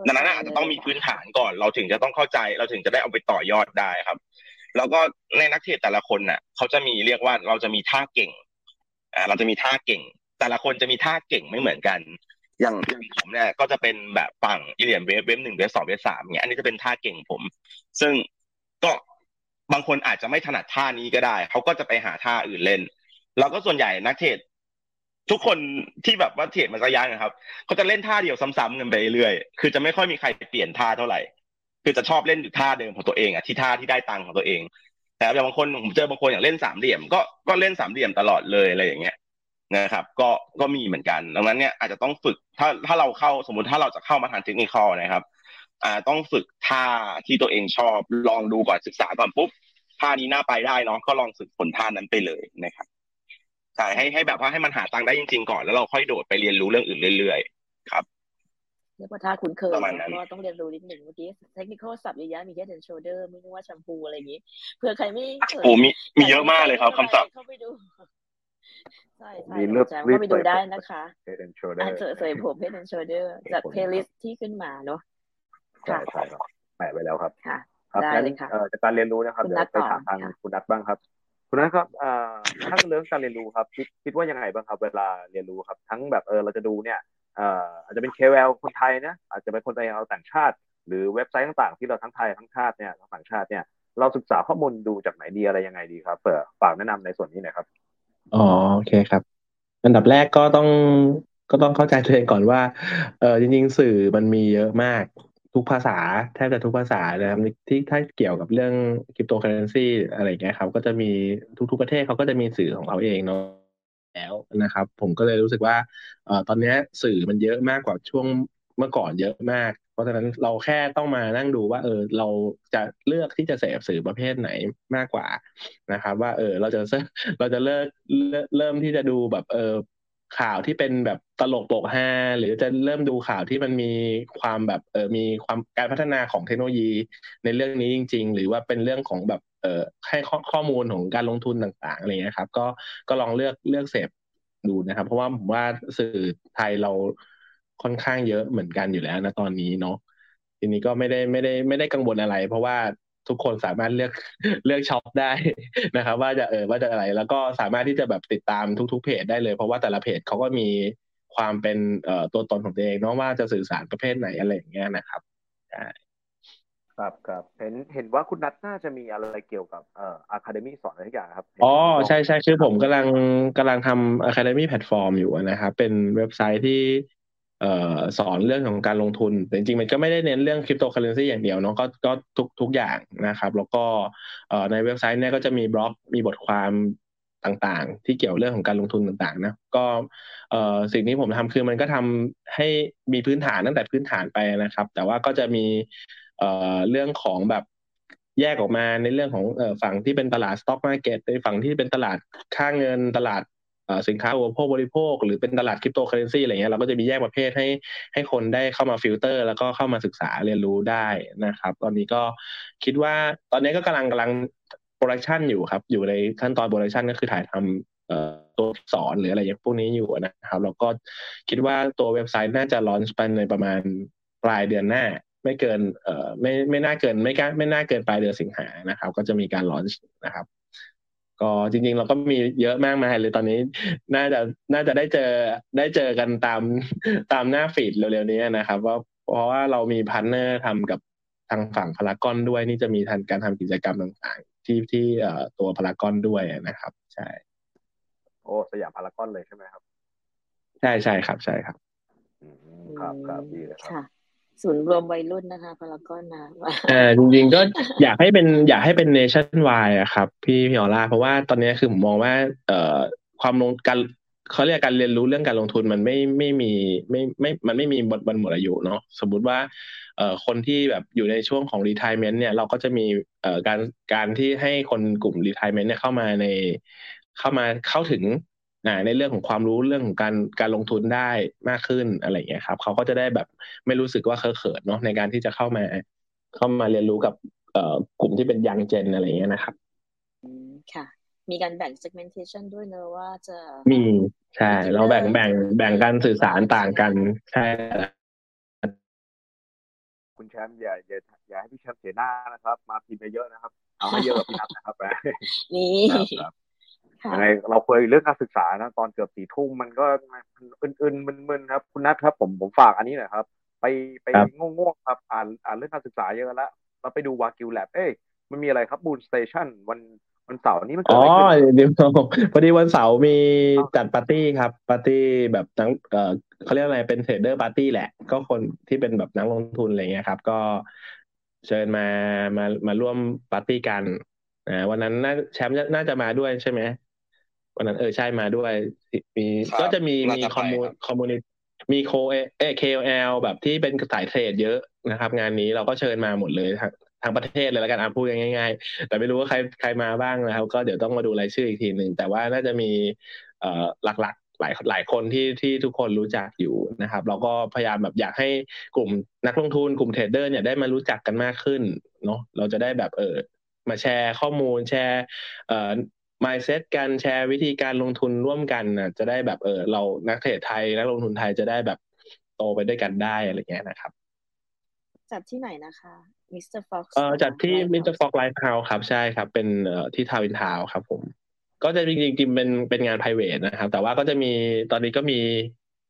ดังนั้นอาจจะต้องมีพื้นฐานก่อนเราถึงจะต้องเข้าใจเราถึงจะได้เอาไปต่อยอดได้ครับแล้วก็ในนักเทรดแต่ละคนน่ะเขาจะมีเรียกว่าเราจะมีท่าเก่งอ่าเราจะมีท่าเก่งแต่ละคนจะมีท่าเก่งไม่เหมือนกันอย่างผมเนี่ยก็จะเป็นแบบฝั่งอีเลียนเวฟเวฟหนึ่งเวฟสองเวฟสามเนี่ยอันนี้จะเป็นท่าเก่งผมซึ่งก็บางคนอาจจะไม่ถนัดท่านี้ก็ได้เขาก็จะไปหาท่าอื่นเล่น แล้วก็ส่วนใหญ่นักเทรดทุกคนที่แบบว่าเทรดมาระยะนะครับเขาจะเล่นท่าเดียวซ้ำๆกันไปเรื่อยคือจะไม่ค่อยมีใครเปลี่ยนท่าเท่าไหร่คือจะชอบเล่นอยู่ท่าเดิมของตัวเองอ่ะที่ท่าที่ได้ตังค์ของตัวเองแต่บางคนผมเจอบางคนอย่างเล่นสามเหลี่ยมก็ก็เล่นสามเหลี่ยมตลอดเลยอะไรอย่างเงี้ยนะครับก็ก็มีเหมือนกันดังนั้นเนี่ยอาจจะต้องฝึกถ้าถ้าเราเข้าสมมุติถ้าเราจะเข้ามาทางเทคนิคอลนะครับอ่าต้องฝึกท่าที่ตัวเองชอบลองดูก่อนศึกษาก่อนปุ๊บท่านี้น่าไปได้เนาะก็ลองฝึกผลท่านั้นไปเลยนะครับใช่ให้ให้แบบว่าให้มันหาตังค์ได้จริงๆก่อนแล้วเราค่อยโดดไปเรียนรู้เรื่องอื่นเรื่อยๆครับเรียกว่าท่าคุ้นเคยก็ต้องเรียนรู้นิดหนึ่งเมื่อกี้เทคนิคอลศัพท์เยอะแยะมี Head and Shoulder ไม่รู้ว่าแชมพูอะไรอย่างงี้เผื่อใครไม่โอ้มีมีเยอะมากเลยครับคำศัพท์เข้าไปดูใช่ๆเข้าไปดูได้นะคะ Head and Shoulder เสยผม Head and Shoulder จัด playlist ที่ขึ้นมาเนาะค่ะใช่ครับแปะไว้แล้วครับค่ะได้เลยค่ะเอ่อจากการเรียนรู้นะครับเดี๋ยวไปถามทางคุณนัทบ้างครับคุณนัทครับเอ่อถ้าเรื่องการเรียนรู้ครับคิดคิดว่ายังไงบ้างครับเวลาเรียนรู้ครับทั้งแบบเออเราจะดูเนี่ยเอ่ออาจจะเป็น เค โอ แอล คนไทยนะอาจจะเป็นคนไทยเอาต่างชาติหรือเว็บไซต์ต่างๆที่เราทั้งไทยทั้งชาติเนี่ยทั้งต่างชาติเนี่ยเราศึกษาข้อมูลดูจากไหนดีอะไรยังไงดีครับเอ่อฝากแนะนำในส่วนนี้หน่อยครับอ๋อโอเคครับอันดับแรกก็ต้องก็ต้องเข้าใจตัวเองก่อนว่าเอ่อจริงๆสื่อมันมีเยอะมากทุกภาษาแทบจะทุกภาษานะครับที่ถ้าเกี่ยวกับเรื่องคริปโตเคอเรนซีอะไรอย่างเงี้ยครับก็จะมีทุกๆประเทศเขาก็จะมีสื่อของเขาเองเนาะแล้วนะครับผมก็เลยรู้สึกว่าเอ่อตอนนี้สื่อมันเยอะมากกว่าช่วงเมื่อก่อนเยอะมากเพราะฉะนั้นเราแค่ต้องมานั่งดูว่าเออเราจะเลือกที่จะเสพสื่อประเภทไหนมากกว่านะครับว่าเออเราจะเราจะเลิกเริ่มที่จะดูแบบเออข่าวที่เป็นแบบตลกโปกฮาหรือจะเริ่มดูข่าวที่มันมีความแบบเออมีความการพัฒนาของเทคโนโลยีในเรื่องนี้จริงๆหรือว่าเป็นเรื่องของแบบเออให้ข้อข้อมูลของการลงทุนต่างๆอะไรเงี้ยครับก็ก็ลองเลือกเลือกเสพดูนะครับเพราะว่าผมว่าสื่อไทยเราค่อนข้างเยอะเหมือนกันอยู่แล้วนะตอนนี้เนาะทีนี้ก็ไม่ได้ไม่ได้ไม่ได้กังวลอะไรเพราะว่าทุกคนสามารถเลือกเลือกช็อปได้นะครับว่าจะเออว่าจะอะไรแล้วก็สามารถที่จะแบบติดตามทุกๆเพจได้เลยเพราะว่าแต่ละเพจเขาก็มีความเป็นเอ่อตัวตนของตัวเองเนาะว่าจะสื่อสารประเภทไหนอะไรอย่างเงี้ยนะครับครับครับเห็นเห็นว่าคุณนัทน่าจะมีอะไรเกี่ยวกับเอ่อ Academy สอนอะไรทุกอย่างครับอ๋อใช่ๆคือผมกำลังกำลังทำ Academy Platform อยู่นะครับเป็นเว็บไซต์ที่เอ่อสอนเรื่องของการลงทุนแต่จริงๆมันก็ไม่ได้เน้นเรื่องคริปโตเคอเรนซีอย่างเดียวเนาะก็ก็ทุกทุกอย่างนะครับแล้วก็เอ่อในเว็บไซต์เนี่ยก็จะมีบล็อกมีบทความต่างๆที่เกี่ยวเรื่องของการลงทุนต่างๆนะก็เอ่อสิ่งนี้ผมทำคือมันก็ทำให้มีพื้นฐานตั้งแต่พื้นฐานไปนะครับแต่ว่าก็จะมีเอ่อเรื่องของแบบแยกออกมาในเรื่องของเอ่อฝั่งที่เป็นตลาด Stock Market ในฝั่งที่เป็นตลาดค่าเงินตลาดสินค้าอุปโภคบริโภคหรือเป็นตลาดคริปโตเคอเรนซีอะไรเงี้ยเราก็จะมีแยกประเภทให้ให้คนได้เข้ามาฟิลเตอร์แล้วก็เข้ามาศึกษาเรียนรู้ได้นะครับตอนนี้ก็คิดว่าตอนนี้ก็กำลังกำลังโปรดักชันอยู่ครับอยู่ในขั้นตอนโปรดักชันก็คือถ่ายทำตัวสอนหรืออะไรอย่างพวกนี้อยู่นะครับแล้วก็คิดว่าตัวเว็บไซต์น่าจะลอนช์ไปในประมาณปลายเดือนหน้าไม่เกินเอ่อไม่ไม่น่าเกินไม่ไม่น่าเกินปลายเดือนสิงหานะครับก็จะมีการลอนช์นะครับก็จริงๆเราก็มีเยอะมากมายเลยตอนนี้น่าจะน่าจะได้เจอได้เจอกันตามตามหน้าฟีดเร็วๆนี้นะครับว่าเพราะว่าเรามีพาร์ทเนอร์ทำกับทางฝั่งพารากอนด้วยนี่จะมีทันการทำกิจกรรมต่างๆที่ที่เอ่อตัวพารากอนด้วยนะครับใช่โอ้สยามพารากอนเลยใช่ไหมครับใช่ใช่ครับใช่ครับครับครับดีเลยครับศูนย์รวมวัยรุ่นนะคะพารากอนนะเออจริงๆก็อยากให้เป็นอยากให้เป็น nationwide อ่ะครับพี่พี่ออร่าเพราะว่าตอนนี้คือผมมองว่าเอ่อความลงการเค้าเรียกการเรียนรู้เรื่องการลงทุนมันไม่ไม่มีไม่ไม่มันไม่มีวันหมดอายุเนาะสมมุติว่าเอ่อคนที่แบบอยู่ในช่วงของ retirement เนี่ยเราก็จะมีเอ่อการการที่ให้คนกลุ่ม retirement เนี่ยเข้ามาในเข้ามาเข้าถึงในเรื่องของความรู้เรื่องของการการลงทุนได้มากขึ้นอะไรอย่างเงี้ยครับเขาก็จะได้แบบไม่รู้สึกว่าเคอะเขินเนาะในการที่จะเข้ามาเข้ามาเรียนรู้กับเอ่อกลุ่มที่เป็นยังเจนอะไรอย่างเงี้ยนะครับอืมค่ะมีการแบ่ง segmentation ด้วยเนอะว่าจะมีใช่เราแบ่งแบ่งแบ่งการสื่อสารต่างกันใช่คุณแชมป์อย่าอย่าอย่าให้พี่แชมป์เสียหน้านะครับมาพิมพ์เยอะนะครับเอาให้เยอะกว่าพี่นัทนะครับนี่ยังไงเราเคยเรื่องการศึกษานะตอนเกือบสี่ทุ่มมันก็มันอึนๆมึนๆครับคุณนัทครับผมผมฝากอันนี้หน่อยครับไปไปง่วงๆครับอ่านอ่านเรื่องการศึกษาเยอะแล้วเราไปดู Wagyu Lab เอ้ยมันมีอะไรครับบูนสเตชั่นวัน วันเสาร์นี่มันเกิดอะไรขึ้นอ๋อเดี๋ยวพอดีวันเสาร์มีจัดปาร์ตี้ครับปาร์ตี้แบบทั้งเอ่อเค้าเรียกอะไรเป็นเทรดเดอร์ปาร์ตี้แหละก็คนที่เป็นแบบนักลงทุนอะไรเงี้ยครับก็เชิญมามามาร่วมปาร์ตี้กันนะวันนั้นน่าแชมป์น่าจะมาด้วยใช่มั้ยวันนั้นเออใช่มาด้วยมีก็จะมีมีคอมมูคอมมูนิตี้มีโคเอ่อ เค โอ แอล แบบที่เป็นสายเทรดเยอะนะครับงานนี้เราก็เชิญมาหมดเลยครับทางประเทศเลยแล้วกันอ่ะพูดง่ายๆแต่ไม่รู้ว่าใครใครมาบ้างนะครับก็เดี๋ยวต้องมาดูรายชื่ออีกทีนึงแต่ว่าน่าจะมีเอ่อหลักๆหลายหลายคนที่ที่ทุกคนรู้จักอยู่นะครับเราก็พยายามแบบอยากให้กลุ่มนักลงทุนกลุ่มเทรดเดอร์เนี่ยได้มารู้จักกันมากขึ้นเนาะเราจะได้แบบเออมาแชร์ข้อมูลแชร์เอ่อ mindset กันแชร์วิธีการลงทุนร่วมกันน่ะจะได้แบบเออเรานักเทรดไทยนักลงทุนไทยจะได้แบบโตไปด้วยกันได้อะไรเงี้ยนะครับจัดที่ไหนนะคะมิสเตอร์ฟ็อกซ์เอ่อจัดที่มิสเตอร์ฟ็อกซ์ไลฟ์เฮาส์ครับใช่ครับเป็นเอ่อที่ทาวน์อินทาวน์ครับผมก็จะจริงๆเป็นเป็นงานไพรเวทนะครับแต่ว่าก็จะมีตอนนี้ก็มี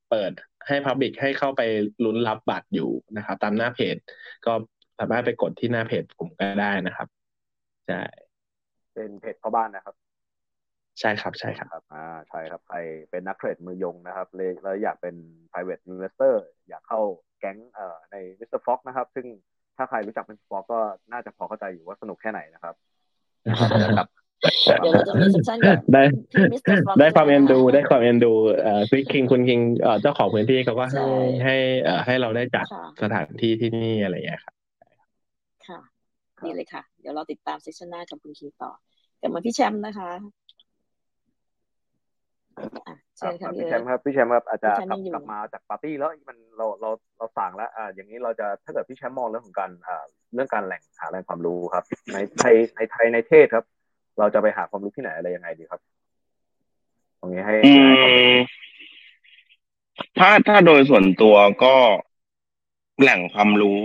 เปิดให้พับลิกให้เข้าไปลุ้นรับบัตรอยู่นะครับตามหน้าเพจก็สามารถไปกดที่หน้าเพจผมก็ได้นะครับใช่เป็นเพจพ่อบ้านนะครับใช่ครับใช่ครับอ่าใช่ครับใครเป็นนักเทรดมือยงนะครับแล้วอยากเป็น private investor อยากเข้าแก๊งเอ่อใน มิสเตอร์Fox นะครับซึ่งถ้าใครรู้จักเป็น Fox ก็น่าจะพอเข้าใจอยู่ว่าสนุกแค่ไหนนะครับนะครับเดี๋ยวเราจะมีเซสชั่นกันได้ได้ความเอ็นดูได้ความเอ็นดูเอ่อคุณคิงคุณคิงเอ่อเจ้าของพื้นที่เขาก็ให้ให้เอ่อให้เราได้จัดสถานที่ที่นี่อะไรอย่างเงี้ยครับค่ะนี่เลยค่ะเดี๋ยวเราติดตามเซสชั่นหน้ากับคุณคิงต่อแต่มาพี่แชมป์นะคะใช่ครับพี่แชมป์ครับพี่แชมป์ครับอาจจะกลับกลับมาจากปาร์ตี้แล้วมันเราเราเราสั่งแล้วอ่าอย่างนี้เราจะถ้าเกิดพี่แชมป์มองเรื่องของการอ่าเรื่องการแหล่งหาแหล่งความรู้ครับในไทยในไทยในเทศครับเราจะไปหาความรู้ที่ไหนอะไรยังไงดีครับตรงนี้ให้ถ้าถ้าโดยส่วนตัวก็แหล่งความรู้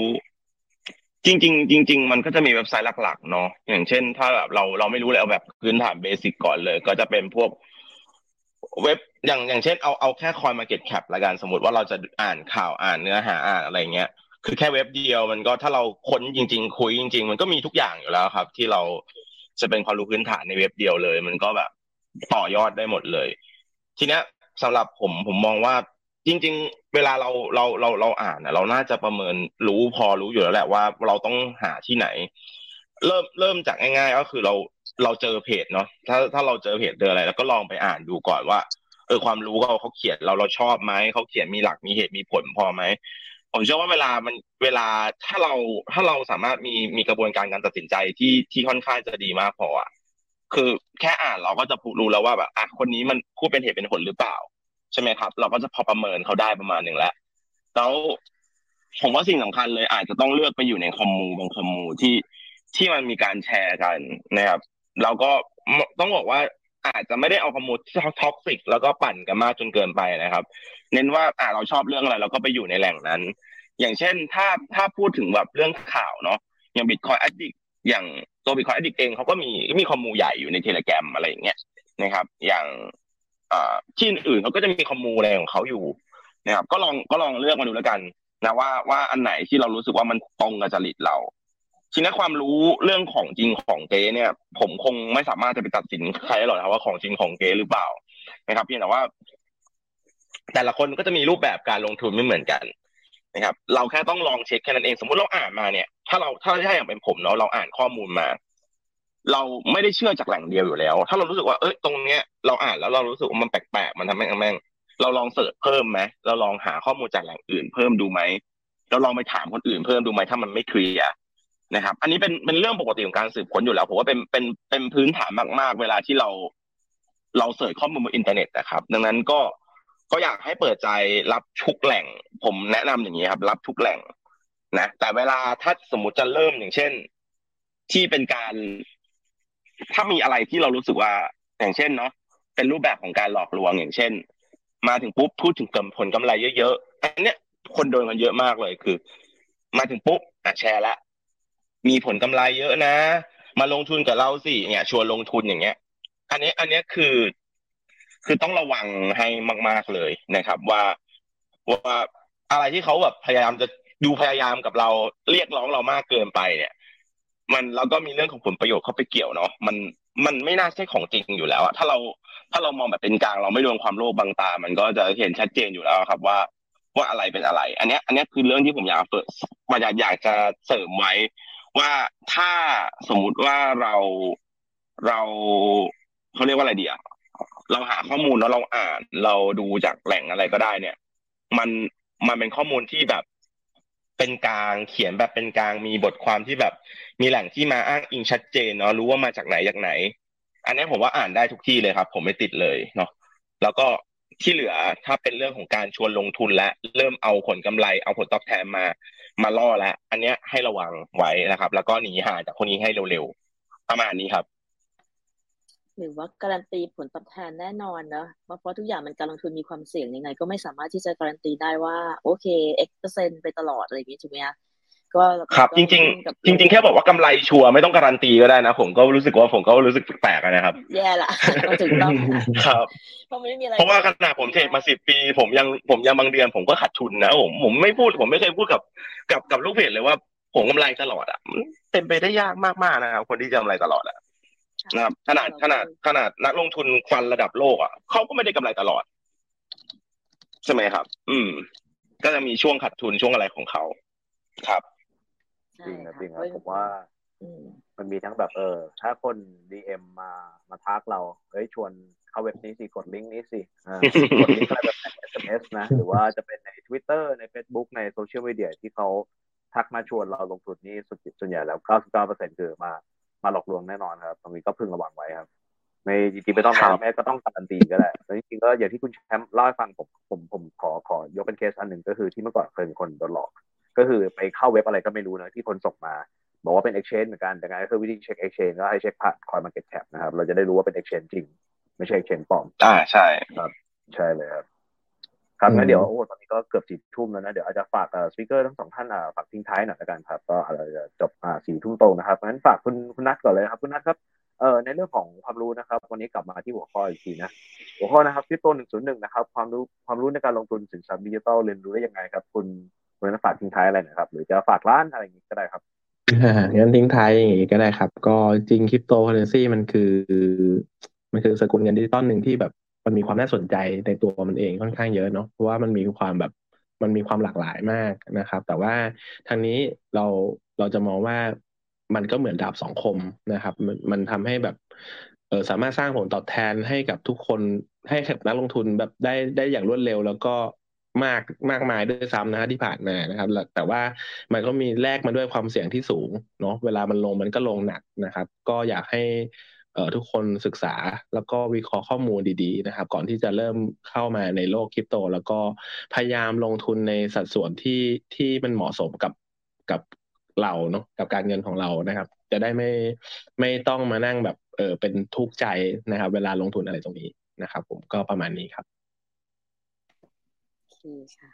จริงจริงจริงมันก็จะมีเว็บไซต์หลักๆเนาะอย่างเช่นถ้าแบบเราเราไม่รู้เลยเอาแบบพื้นฐานเบสิกก่อนเลยก็จะเป็นพวกเว็บอย่างอย่างเช่นเอาเอาแค่ CoinMarketCap ละกันสมมุติว่าเราจะอ่านข่าวอ่านเนื้อหาอ่านอะไรเงี้ยคือแค่เว็บเดียวมันก็ถ้าเราค้นจริงๆคุยจริงๆมันก็มีทุกอย่างอยู่แล้วครับที่เราจะเป็นความรู้พื้นฐานในเว็บเดียวเลยมันก็แบบต่อยอดได้หมดเลยทีเนี้ยสำหรับผมผมมองว่าจริงๆเวลาเราเราเราเราอ่านน่ะเราน่าจะประเมินรู้พอรู้อยู่แล้วแหละว่าเราต้องหาที่ไหนเริ่มเริ่มจากง่ายๆก็คือเราเราเจอเพจเนาะถ้าถ้าเราเจอเพจเจออะไรแล้วก็ลองไปอ่านดูก่อนว่าเออความรู้เขาเขาเขียนเราเราชอบไหมเขาเขียนมีหลักมีเหตุมีผลพอไหมผมเชื่อว่าเวลามันเวลาถ้าเราถ้าเราสามารถมีมีกระบวนการการตัดสินใจที่ที่ค่อนข้างจะดีมากพออ่ะคือแค่อ่านเราก็จะรู้แล้วว่าแบบอ่ะคนนี้มันพูดเป็นเหตุเป็นผลหรือเปล่าใช่ไหมครับเราก็จะพอประเมินเขาได้ประมาณหนึ่งแล้วแล้วผมว่าสิ่งสำคัญเลยอาจจะต้องเลือกไปอยู่ในคอมมูบางคอมมูที่ที่มันมีการแชร์กันนะครับเราก็ต้องบอกว่าอาจจะไม่ได้เอาคอมมูที่ท็อกซิกแล้วก็ปั่นกันมากจนเกินไปนะครับเน้นว่าอ่ะเราชอบเรื่องอะไรเราก็ไปอยู่ในแหล่งนั้นอย่างเช่นถ้าถ้าพูดถึงแบบเรื่องข่าวเนาะอย่าง Bitcoin Addict อย่างตัว Bitcoin Addict เองเขาก็มีมีคอมมูใหญ่อยู่ใน Telegram อะไรอย่างเงี้ยนะครับอย่างอ่าที่อื่นเขาก็จะมีคอมมูอะไรของเขาอยู่นะครับก็ลองก็ลองเลือกมาดูแล้วกันนะว่าว่าอันไหนที่เรารู้สึกว่ามันตรงกับจริตเราทีนี้ความรู้เรื่องของจริงของเก๊เนี่ยผมคงไม่สามารถจะไปตัดสินใครได้หรอกนะว่าของจริงของเก๊หรือเปล่านะครับเพียงแต่ว่าแต่ละคนก็จะมีรูปแบบการลงทุนไม่เหมือนกันนะครับเราแค่ต้องลองเช็คแค่นั้นเองสมมุติเราอ่านมาเนี่ยถ้าเราถ้าใช่อย่างเป็นผมเนาะเราอ่านข้อมูลมาเราไม่ได้เชื่อจากแหล่งเดียวอยู่แล้วถ้าเรารู้สึกว่าเอ้ยตรงเนี้ยเราอ่านแล้วเรารู้สึกว่ามันแปลกๆมันทำแม่งแม่งเราลองเสิร์ชเพิ่มมั้ยเราลองหาข้อมูลจากแหล่งอื่นเพิ่มดูมั้ยเราลองไปถามคนอื่นเพิ่มดูมั้ยถ้ามันไม่เคลียร์นะครับอันนี้เป็นเป็นเรื่องปกติของการสืบค้นอยู่แล้วผมว่าเป็นเป็นเป็นพื้นฐานมากๆเวลาที่เราเราเสิร์ชข้อมูลบนอินเทอร์เน็ตนะครับดังนั้นก็ก็อยากให้เปิดใจรับทุกแหล่งผมแนะนำอย่างนี้ครับรับทุกแหล่งนะแต่เวลาถ้าสมมุติจะเริ่มอย่างเช่นที่เป็นการถ้ามีอะไรที่เรารู้สึกว่าอย่างเช่นเนาะเป็นรูปแบบของการหลอกลวงอย่างเช่นมาถึงปุ๊บพูดถึงผลกำไรเยอะๆอันเนี้ยคนโดนกันเยอะมากเลยคือมาถึงปุ๊บอ่ะแชร์ละมีผลกำไรเยอะนะมาลงทุนกับเราสิเนี่ยชวนลงทุนอย่างเงี้ยอันนี้อันนี้คือคือต้องระวังให้มากๆเลยนะครับว่าว่าอะไรที่เขาแบบพยายามจะดูพยายามกับเราเรียกร้องเรามากเกินไปเนี่ยมันแล้วก็มีเรื่องของผลประโยชน์เข้าไปเกี่ยวเนาะมัน มันไม่น่าใช่ของจริงอยู่แล้วอะถ้าเราถ้าเรามองแบบเป็นกลางเราไม่ดวงความโลภบางตามันก็จะเห็นชัดเจนอยู่แล้วครับว่าว่าอะไรเป็นอะไรอันนี้อันนี้คือเรื่องที่ผมอยากเปิดมาอยากจะเสริมไว้ว่าถ้าสมมุติว่าเราเราเขาเรียกว่าอะไรดีอะเราหาข้อมูลแล้วเราอ่านเราดูจากแหล่งอะไรก็ได้เนี่ยมันมันเป็นข้อมูลที่แบบเป็นกลางเขียนแบบเป็นกลางมีบทความที่แบบมีแหล่งที่มาอ้างอิงชัดเจนเนาะรู้ว่ามาจากไหนจากไหนอันนี้ผมว่าอ่านได้ทุกที่เลยครับผมไม่ติดเลยเนาะแล้วก็ที่เหลือถ้าเป็นเรื่องของการชวนลงทุนและเริ่มเอาผลกำไรเอาผลตอบแทนมามาล่อแล้วอันนี้ให้ระวังไว้นะครับแล้วก็หนีห่างจากคนนี้ให้เร็วๆประมาณนี้ครับหรือว่าการันตีผลตอบแทนแน่นอนเนอะเพราะทุกอย่างมันการลงทุนมีความเสี่ยงยังไงก็ไม่สามารถที่จะการันตีได้ว่าโอเค X เปอร์เซ็นต์ไปตลอดอะไรอย่างนี้ใช่ไหมคะก็ครับจริงจริงจริงๆแค่บอกว่ากำไรชัวร์ไม่ต้องการันตีก็ได้นะผมก็รู้สึกว่าผมก็รู้สึกแปลกๆนะครับแย่ละถึงต้องครับเพราะไม่มีอะไรเพราะว่าขนาดผมเทรดมาสิบปีผมยังผมยังบางเดือนผมก็ขาดทุนนะผมผมไม่พูดผมไม่เคยพูดกับกับกับลูกเพจเลยว่าผมกำไรตลอดอ่ะเป็นไปได้ยากมากๆนะครับคนที่จะกำไรตลอดอ่ะนะครับขนาดขนาดขนาดนักลงทุนควันระดับโลกอ่ะเขาก็ไม่ได้กำไรตลอดใช่ไหมครับอืมก็จะมีช่วงขาดทุนช่วงอะไรของเขาครับจริงนะจริงครับผมว่ามันมีทั้งแบบเออถ้าคน ดี เอ็ม มามาทักเราเฮ้ยชวนเข้าเว็บนี้สิกดลิงก์นี้สิอ่ากดลิงก์อะไรแบบ เอส เอ็ม เอส นะหรือว่าจะเป็นใน Twitter ใน Facebook ในโซเชียลมีเดียที่เขาทักมาชวนเราลงทุนนี่ส่วนใหญ่แล้ว เก้าสิบเก้าเปอร์เซ็นต์ คือมามาหลอกลวงแน่นอนครับตรงนี้ก็พึงระวังไว้ครับไม่จริงๆไม่ต้องทำแม่ก็ต้องการันตีก็ได้แต่จริงๆก็อย่างที่คุณแชมป์เล่าให้ฟังผมผมผมขอขอยกเป็นเคสอันหนึ่งก็คือที่เมื่อก่อนเคยมีคนโดนหลอกก็คือไปเข้าเว็บอะไรก็ไม่รู้นะที่คนส่งมาบอกว่าเป็น exchange เหมือนกันแต่การก็คือวิธีเช็ค exchange ก็ให้เช็คผ่าน CoinMarketCap นะครับเราจะได้รู้ว่าเป็น exchange จริงไม่ใช่ exchange ปลอมอ่าใช่ครับใช่เลยครับครับงั้นเดี๋ยวโอ้ตอนนี้ก็เกือบ สี่ ทุ่มแล้วนะเดี๋ยวอาจจะฝากเอ่อสปีกเกอร์ทั้งสองท่านอ่าฝากทิ้งท้ายหน่อยละกันครับก็อาจจะจบอ่า สี่ ทุ่มตรงนะครับงั้นฝากคุณคุณนัทก่อนเลยครับคุณนัทครับเอ่อในเรื่องของความรู้นะครับวันนี้กลับมาที่หัวข้ออีกทีนะหัวข้อนะครับ Crypto หนึ่งศูนย์หนึ่ง นะครับความรู้ความรู้ในการลงทุนสินทรัพย์ดิจิทัลเรียนรู้ได้ยังไงครับคุณเวลาฝากทิ้งท้ายอะไรนะครับหรือจะฝากร้านอะไรอย่างนี้ก็ได้ครับงั้นทิ้งท้ายอย่างนี้ก็ได้ครับก็จริงคริปโตเคอเรนซีมันคือมันคือสกุลเงินดิจิตอลหนึ่งที่แบบมันมีความน่าสนใจในตัวมันเองค่อนข้างเยอะเนาะเพราะว่ามันมีความแบบมันมีความหลากหลายมากนะครับแต่ว่าทางนี้เราเราจะมองว่ามันก็เหมือนดาบสองคมนะครับมันมันทำให้แบบเออสามารถสร้างผลตอบแทนให้กับทุกคนให้กับนักลงทุนแบบได้ได้อย่างรวดเร็วแล้วก็มากมากมายด้วยซ้ำนะฮะที่ผ่านมานะครับแต่ว่ามันก็มีแลกมาด้วยความเสี่ยงที่สูงเนาะเวลามันลงมันก็ลงหนักนะครับก็อยากให้เอ่อทุกคนศึกษาแล้วก็วิเคราะห์ข้อมูลดีๆนะครับก่อนที่จะเริ่มเข้ามาในโลกคริปโตแล้วก็พยายามลงทุนในสัดส่วนที่ที่มันเหมาะสมกับกับเราเนาะกับการเงินของเรานะครับจะได้ไม่ไม่ต้องมานั่งแบบเออเป็นทุกข์ใจนะครับเวลาลงทุนอะไรตรงนี้นะครับผมก็ประมาณนี้ครับดีค่ะ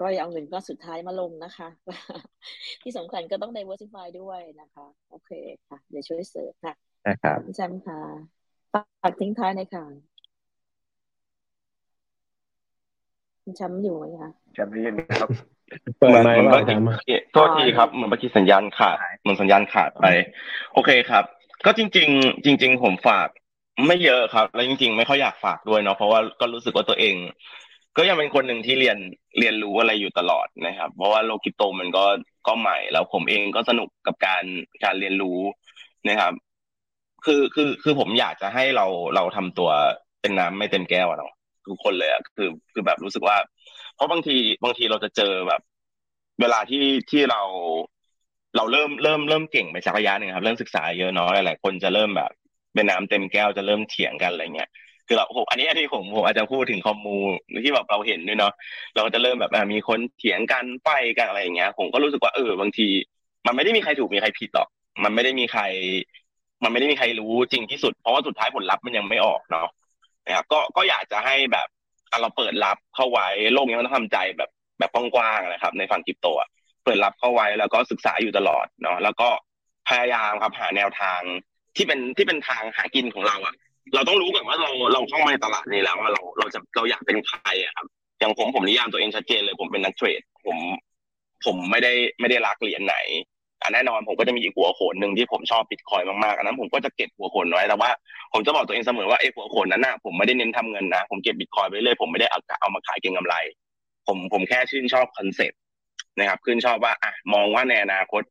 ก็อย่าเอาเงินก้อนสุดท้ายมาลงนะคะที่สำคัญก็ต้อง diversify ด้วยนะคะโอเคค่ะเดี๋ยวช่วยเสริมค่ะนะครับอาจารย์ค่ะฝากทิ้งท้ายในค่ะอาจารย์อยู่ไหมคะอาจารย์อยู่ครับเปิดไมค์ว่าอาจารย์โทษทีครับเหมือนเมื่อกี้สัญญาณขาดเหมือนสัญญาณขาดไปโอเคครับก็จริงๆจริงๆผมฝากไม่เยอะครับแล้วจริงๆไม่ค่อยอยากฝากด้วยเนาะเพราะว่าก็รู้สึกว่าตัวเองก็ยังเป็นคนหนึ่งที่เรียนเรียนรู้อะไรอยู่ตลอดนะครับเพราะว่าโลกคริปโตมันก็ก็ใหม่แล้วผมเองก็สนุกกับการการเรียนรู้นะครับคือคือคือผมอยากจะให้เราเราทำตัวเป็นน้ำไม่เต็มแก้วเนาะทุกคนเลยอะคือคือแบบรู้สึกว่าเพราะบางทีบางทีเราจะเจอแบบเวลาที่ที่เราเราเริ่มเริ่มเริ่มเก่งไปสักระยะหนึ่งครับเริ่มศึกษาเยอะเนาะหลายๆคนจะเริ่มแบบเป็นน้ำเต็มแก้วจะเริ่มเถียงกันอะไรเงี้ยคือเราผมอันนี้อันนี้ผมผมอาจจะพูดถึงคอมมูที่แบบเราเห็นด้วยเนาะเราจะเริ่มแบบมีคนเถียงกันไฟกันอะไรอย่างเงี้ยผมก็รู้สึกว่าเออบางทีมันไม่ได้มีใครถูกมีใครผิดหรอกมันไม่ได้มีใครมันไม่ได้มีใครรู้จริงที่สุดเพราะว่าสุดท้ายผลลัพธ์มันยังไม่ออกเนาะนะครับก็ก็อยากจะให้แบบเราเปิดรับเข้าไว้โลกนี้มันต้องทำใจแบบแบบกว้างๆนะครับในฝั่งคริปโตเปิดรับเข้าไว้แล้วก็ศึกษาอยู่ตลอดเนาะแล้วก็พยายามครับหาแนวทางที่เป็นที่เป็นทางหากินของเราอะเราต้องรู้ก่อนว่าเราเราเข้ามาในตลาดนี้แล้วว่าเราเราจะเราอยากเป็นใครอะครับอย่างผมผมนิยามตัวเองชัดเจนเลยผมเป็นนักเทรดผมผมไม่ได้ไม่ได้รักเหรียญไหนอั แน่นอนผมก็จะมีอีกหัวโขนนึงที่ผมชอบบิตคอยน์มากๆอันนั้นผมก็จะเก็บหัวโขนไว้แต่ว่าผมจะบอกตัวเองเสมอว่าไอ้หัวโขนนั้นน่ะผมไม่ได้เน้นทำเงินนะผมเก็บบิตคอยน์ไปเรื่อยผมไม่ได้เอาเอามาขายเก็งกำไรผมผมแค่ชื่นชอบคอนเซ็ปต์นะครับชื่นชอบว่าอ่ะมองว่าในอนาคต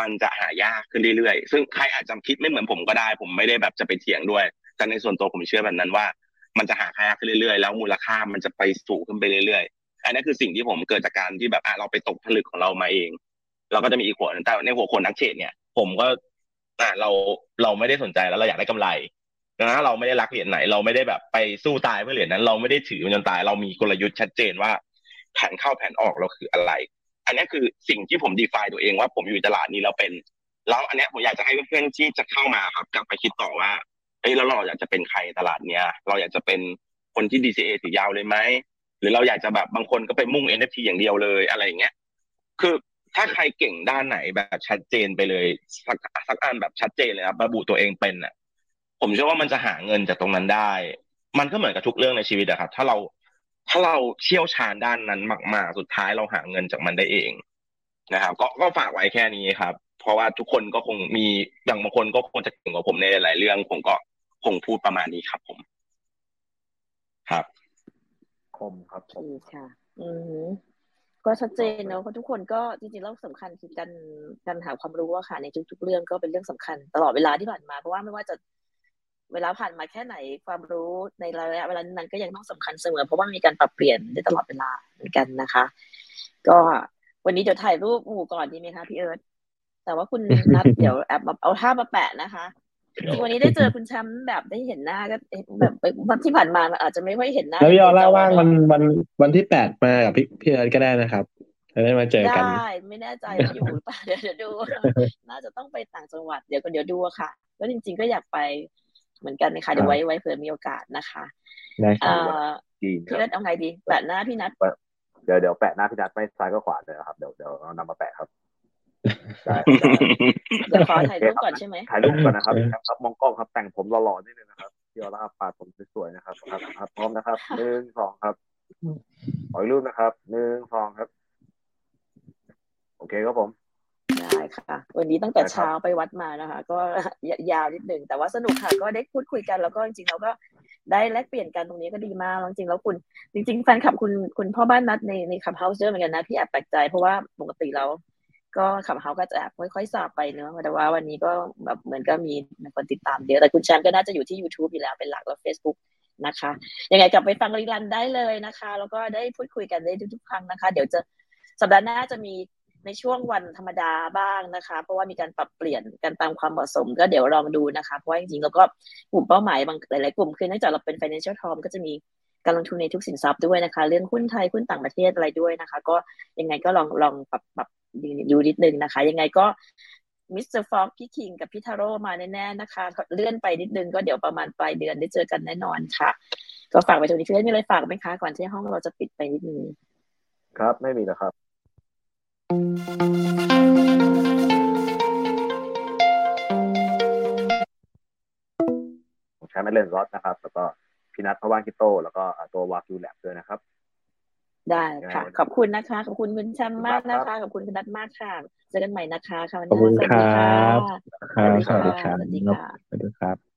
มันจะหายากขึ้นเรื่อยๆซึ่งใครอาจจะคิดไม่เหมือนผมก็ได้ผมไม่ได้แบบจะไปเถียงด้วยแต่ในส่วนตัวผมเชื่อแบบนั้นว่ามันจะหายากขึ้นเรื่อยๆแล้วมูลค่ามันจะไปสูงขึ้นไปเรื่อยๆอันนั้นคือสิ่งที่ผมเกิดจากการที่แบบอ่ะเราไปตกผลึกของเรามาเองเราก็จะมีอีกหัวแต่ในหัวคนนักเทรดเนี่ยผมก็อ่ะเราเราไม่ได้สนใจแล้วเราอยากได้กำไรนะเราไม่ได้รักเหรียญไหนเราไม่ได้แบบไปสู้ตายเพื่อเหรียญนั้นเราไม่ได้ถือมันจนตายเรามีกลยุทธ์ชัดเจนว่าแผนเข้าแผนออกเราคืออะไรอันนี้คือสิ่งที่ผม define ตัวเองว่าผมอยู่ตลาดนี้เราเป็นแล้วอันนี้ผมอยากจะให้เพื่อนๆที่จะเข้ามาครับกลับไปคิดต่อว่าเอ้ยแล้วเราอยากจะเป็นใครตลาดเนี้ยเราอยากจะเป็นคนที่ ดี ซี เอ ถือยาวเลยมั้ยหรือเราอยากจะแบบบางคนก็ไปมุ่ง เอ็น เอฟ ที อย่างเดียวเลยอะไรอย่างเงี้ยคือถ้าใครเก่งด้านไหนแบบชัดเจนไปเลยสักสักอันแบบชัดเจนเลยครับระบุตัวเองเป็นน่ะผมเชื่อว่ามันจะหาเงินจากตรงนั้นได้มันก็เหมือนกับทุกเรื่องในชีวิตอะครับถ้าเราถ้าเราเชี่ยวชาญด้านนั้นมากๆสุดท้ายเราหาเงินจากมันได้เองนะครับก็ก็ฝากไว้แค่นี้ครับเพราะว่าทุกคนก็คงมีอย่างบางคนก็คงจะเก่งกว่าผมในหลายๆเรื่องผมก็คงพูดประมาณนี้ครับผมครับคมครับผมค่ะอือก็ชัดเจนเนาะเพราะทุกคนก็จริงๆแล้วสำคัญคือการการหาความรู้อะค่ะในทุกๆเรื่องก็เป็นเรื่องสำคัญตลอดเวลาที่ผ่านมาเพราะว่าไม่ว่าจะเวลาผ่านมาแค่ไหนความรู้ในระยะเวลานั้นก็ยังต้องสำคัญเสมอเพราะว่ามีการปรับเปลี่ยนได้ตลอดเวลาเหมือนกันนะคะก็วันนี้เดี๋ยวถ่ายรูปหมู่ก่อนดีไหมคะพี่เอิร์ธแต่ว่าคุณนัทเดี๋ยวแอบเอาท่ามาแปะนะคะวันนี้ได้เจอคุณแชมป์แบบได้เห็นหน้าก็แบบที่ผ่านมาอาจจะไม่ค่อยเห็นหน้าแล้วยอล่าว่างวันวันวันที่แปดมากับพี่พี่เอิร์ธก็ได้นะครับจะได้มาเจอกันได้ไม่แน่ใจอยู่หรือเปล่าเดี๋ยวดูน่าจะต้องไปต่างจังหวัดเดี๋ยวก็เดี๋ยวดูค่ะแล้วจริงๆก็อยากไปเหมือนกันนะคะเดี๋ยวไว้ไว้เผื่อมีโอกาสนะคะได้ครับพี่เอิร์ธเอาไงดีแปะหน้าพี่นัทเดี๋ยวเดี๋ยวแปะหน้าพี่นัทไม่ซ้ายก็ขวาเลยครับเดี๋ยวเดี๋ยวเอานำมาแปะครับได้เดี๋ยวขอถ่ายรูปก่อนใช่ไหมถ่ายรูปก่อนนะครับครับมองกล้องครับแต่งผมหล่อๆนิดนึงนะครับพี่ออร่าปาดผมสวยๆนะครับครับพร้อมนะครับหนึ่งสองครับขอรูปนะครับหนึ่งสองครับโอเคครับผมได้ค่ะวันนี้ตั้งแต่เช้าไปวัดมานะคะก็ยาวนิดนึงแต่ว่าสนุกค่ะก็ได้พูดคุยกันแล้วก็จริงๆเราก็ได้แลกเปลี่ยนกันตรงนี้ก็ดีมากจริงๆแล้วคุณจริงๆแฟนคลับคุณคุณพ่อบ้านนัดในในClubhouseเยอะเหมือนกันนะพี่แอบแปลกใจเพราะว่าปกติเราก็ขับเขาก็จะแอบค่อยๆสาบไปเนอะแต่ว่าวันนี้ก็แบบเหมือนก็มีคนติดตามเยอะแต่คุณแชมป์ก็น่าจะอยู่ที่ YouTube อยู่แล้วเป็นหลักแล้ว Facebook นะคะยังไงกลับไปฟังรีรันได้เลยนะคะแล้วก็ได้พูดคุยกันได้ทุกๆครั้งนะคะเดี๋ยวจะสัปดาห์หน้าจะมีในช่วงวันธรรมดาบ้างนะคะเพราะว่ามีการปรับเปลี่ยนกันตามความเหมาะสมก็เดี๋ยวลองดูนะคะเพราะว่าจริงๆแล้วก็กลุ่มเป้าหมายบางหลายๆกลุ่มคือเนื่องจากเราเป็น Financial Tom ก็จะมีการลงทุนในทุกสินทรัพย์ด้วยนะคะเรื่องหุ้นไทยหุ้นต่างประเทศอะไรด้วยนะคะก็ยังไงก็ลองลองปรับดูนิดนึงนะคะยังไงก็มิสเตอร์ฟ็อกพี่คิงกับพี่ทาโร่มาแน่ๆนะคะเลื่อนไปนิดนึงก็เดี๋ยวประมาณปลายเดือนได้เจอกันแน่นอนค่ะก็ฝากไปตรงนี้เพื่อนมีอะไรฝากไหมคะก่อนที่ห้องเราจะปิดไปนิดนึงครับไม่มีแล้วครับผมใช้ไมเล่นรอดนะครับแล้วก็พี่นัทพวางกิโต้แล้วก็ตัว Wagyu Lab ด้วยนะครับได้ค่ะขอบคุณนะคะขอบคุณคุณแชมป์มากนะคะขอบคุณคุณนัทมากค่ะเจอกันใหม่นะคะค่ะวันนี้สวัสดีค่ะสวัสดีค่ะสวัสดีค่ะ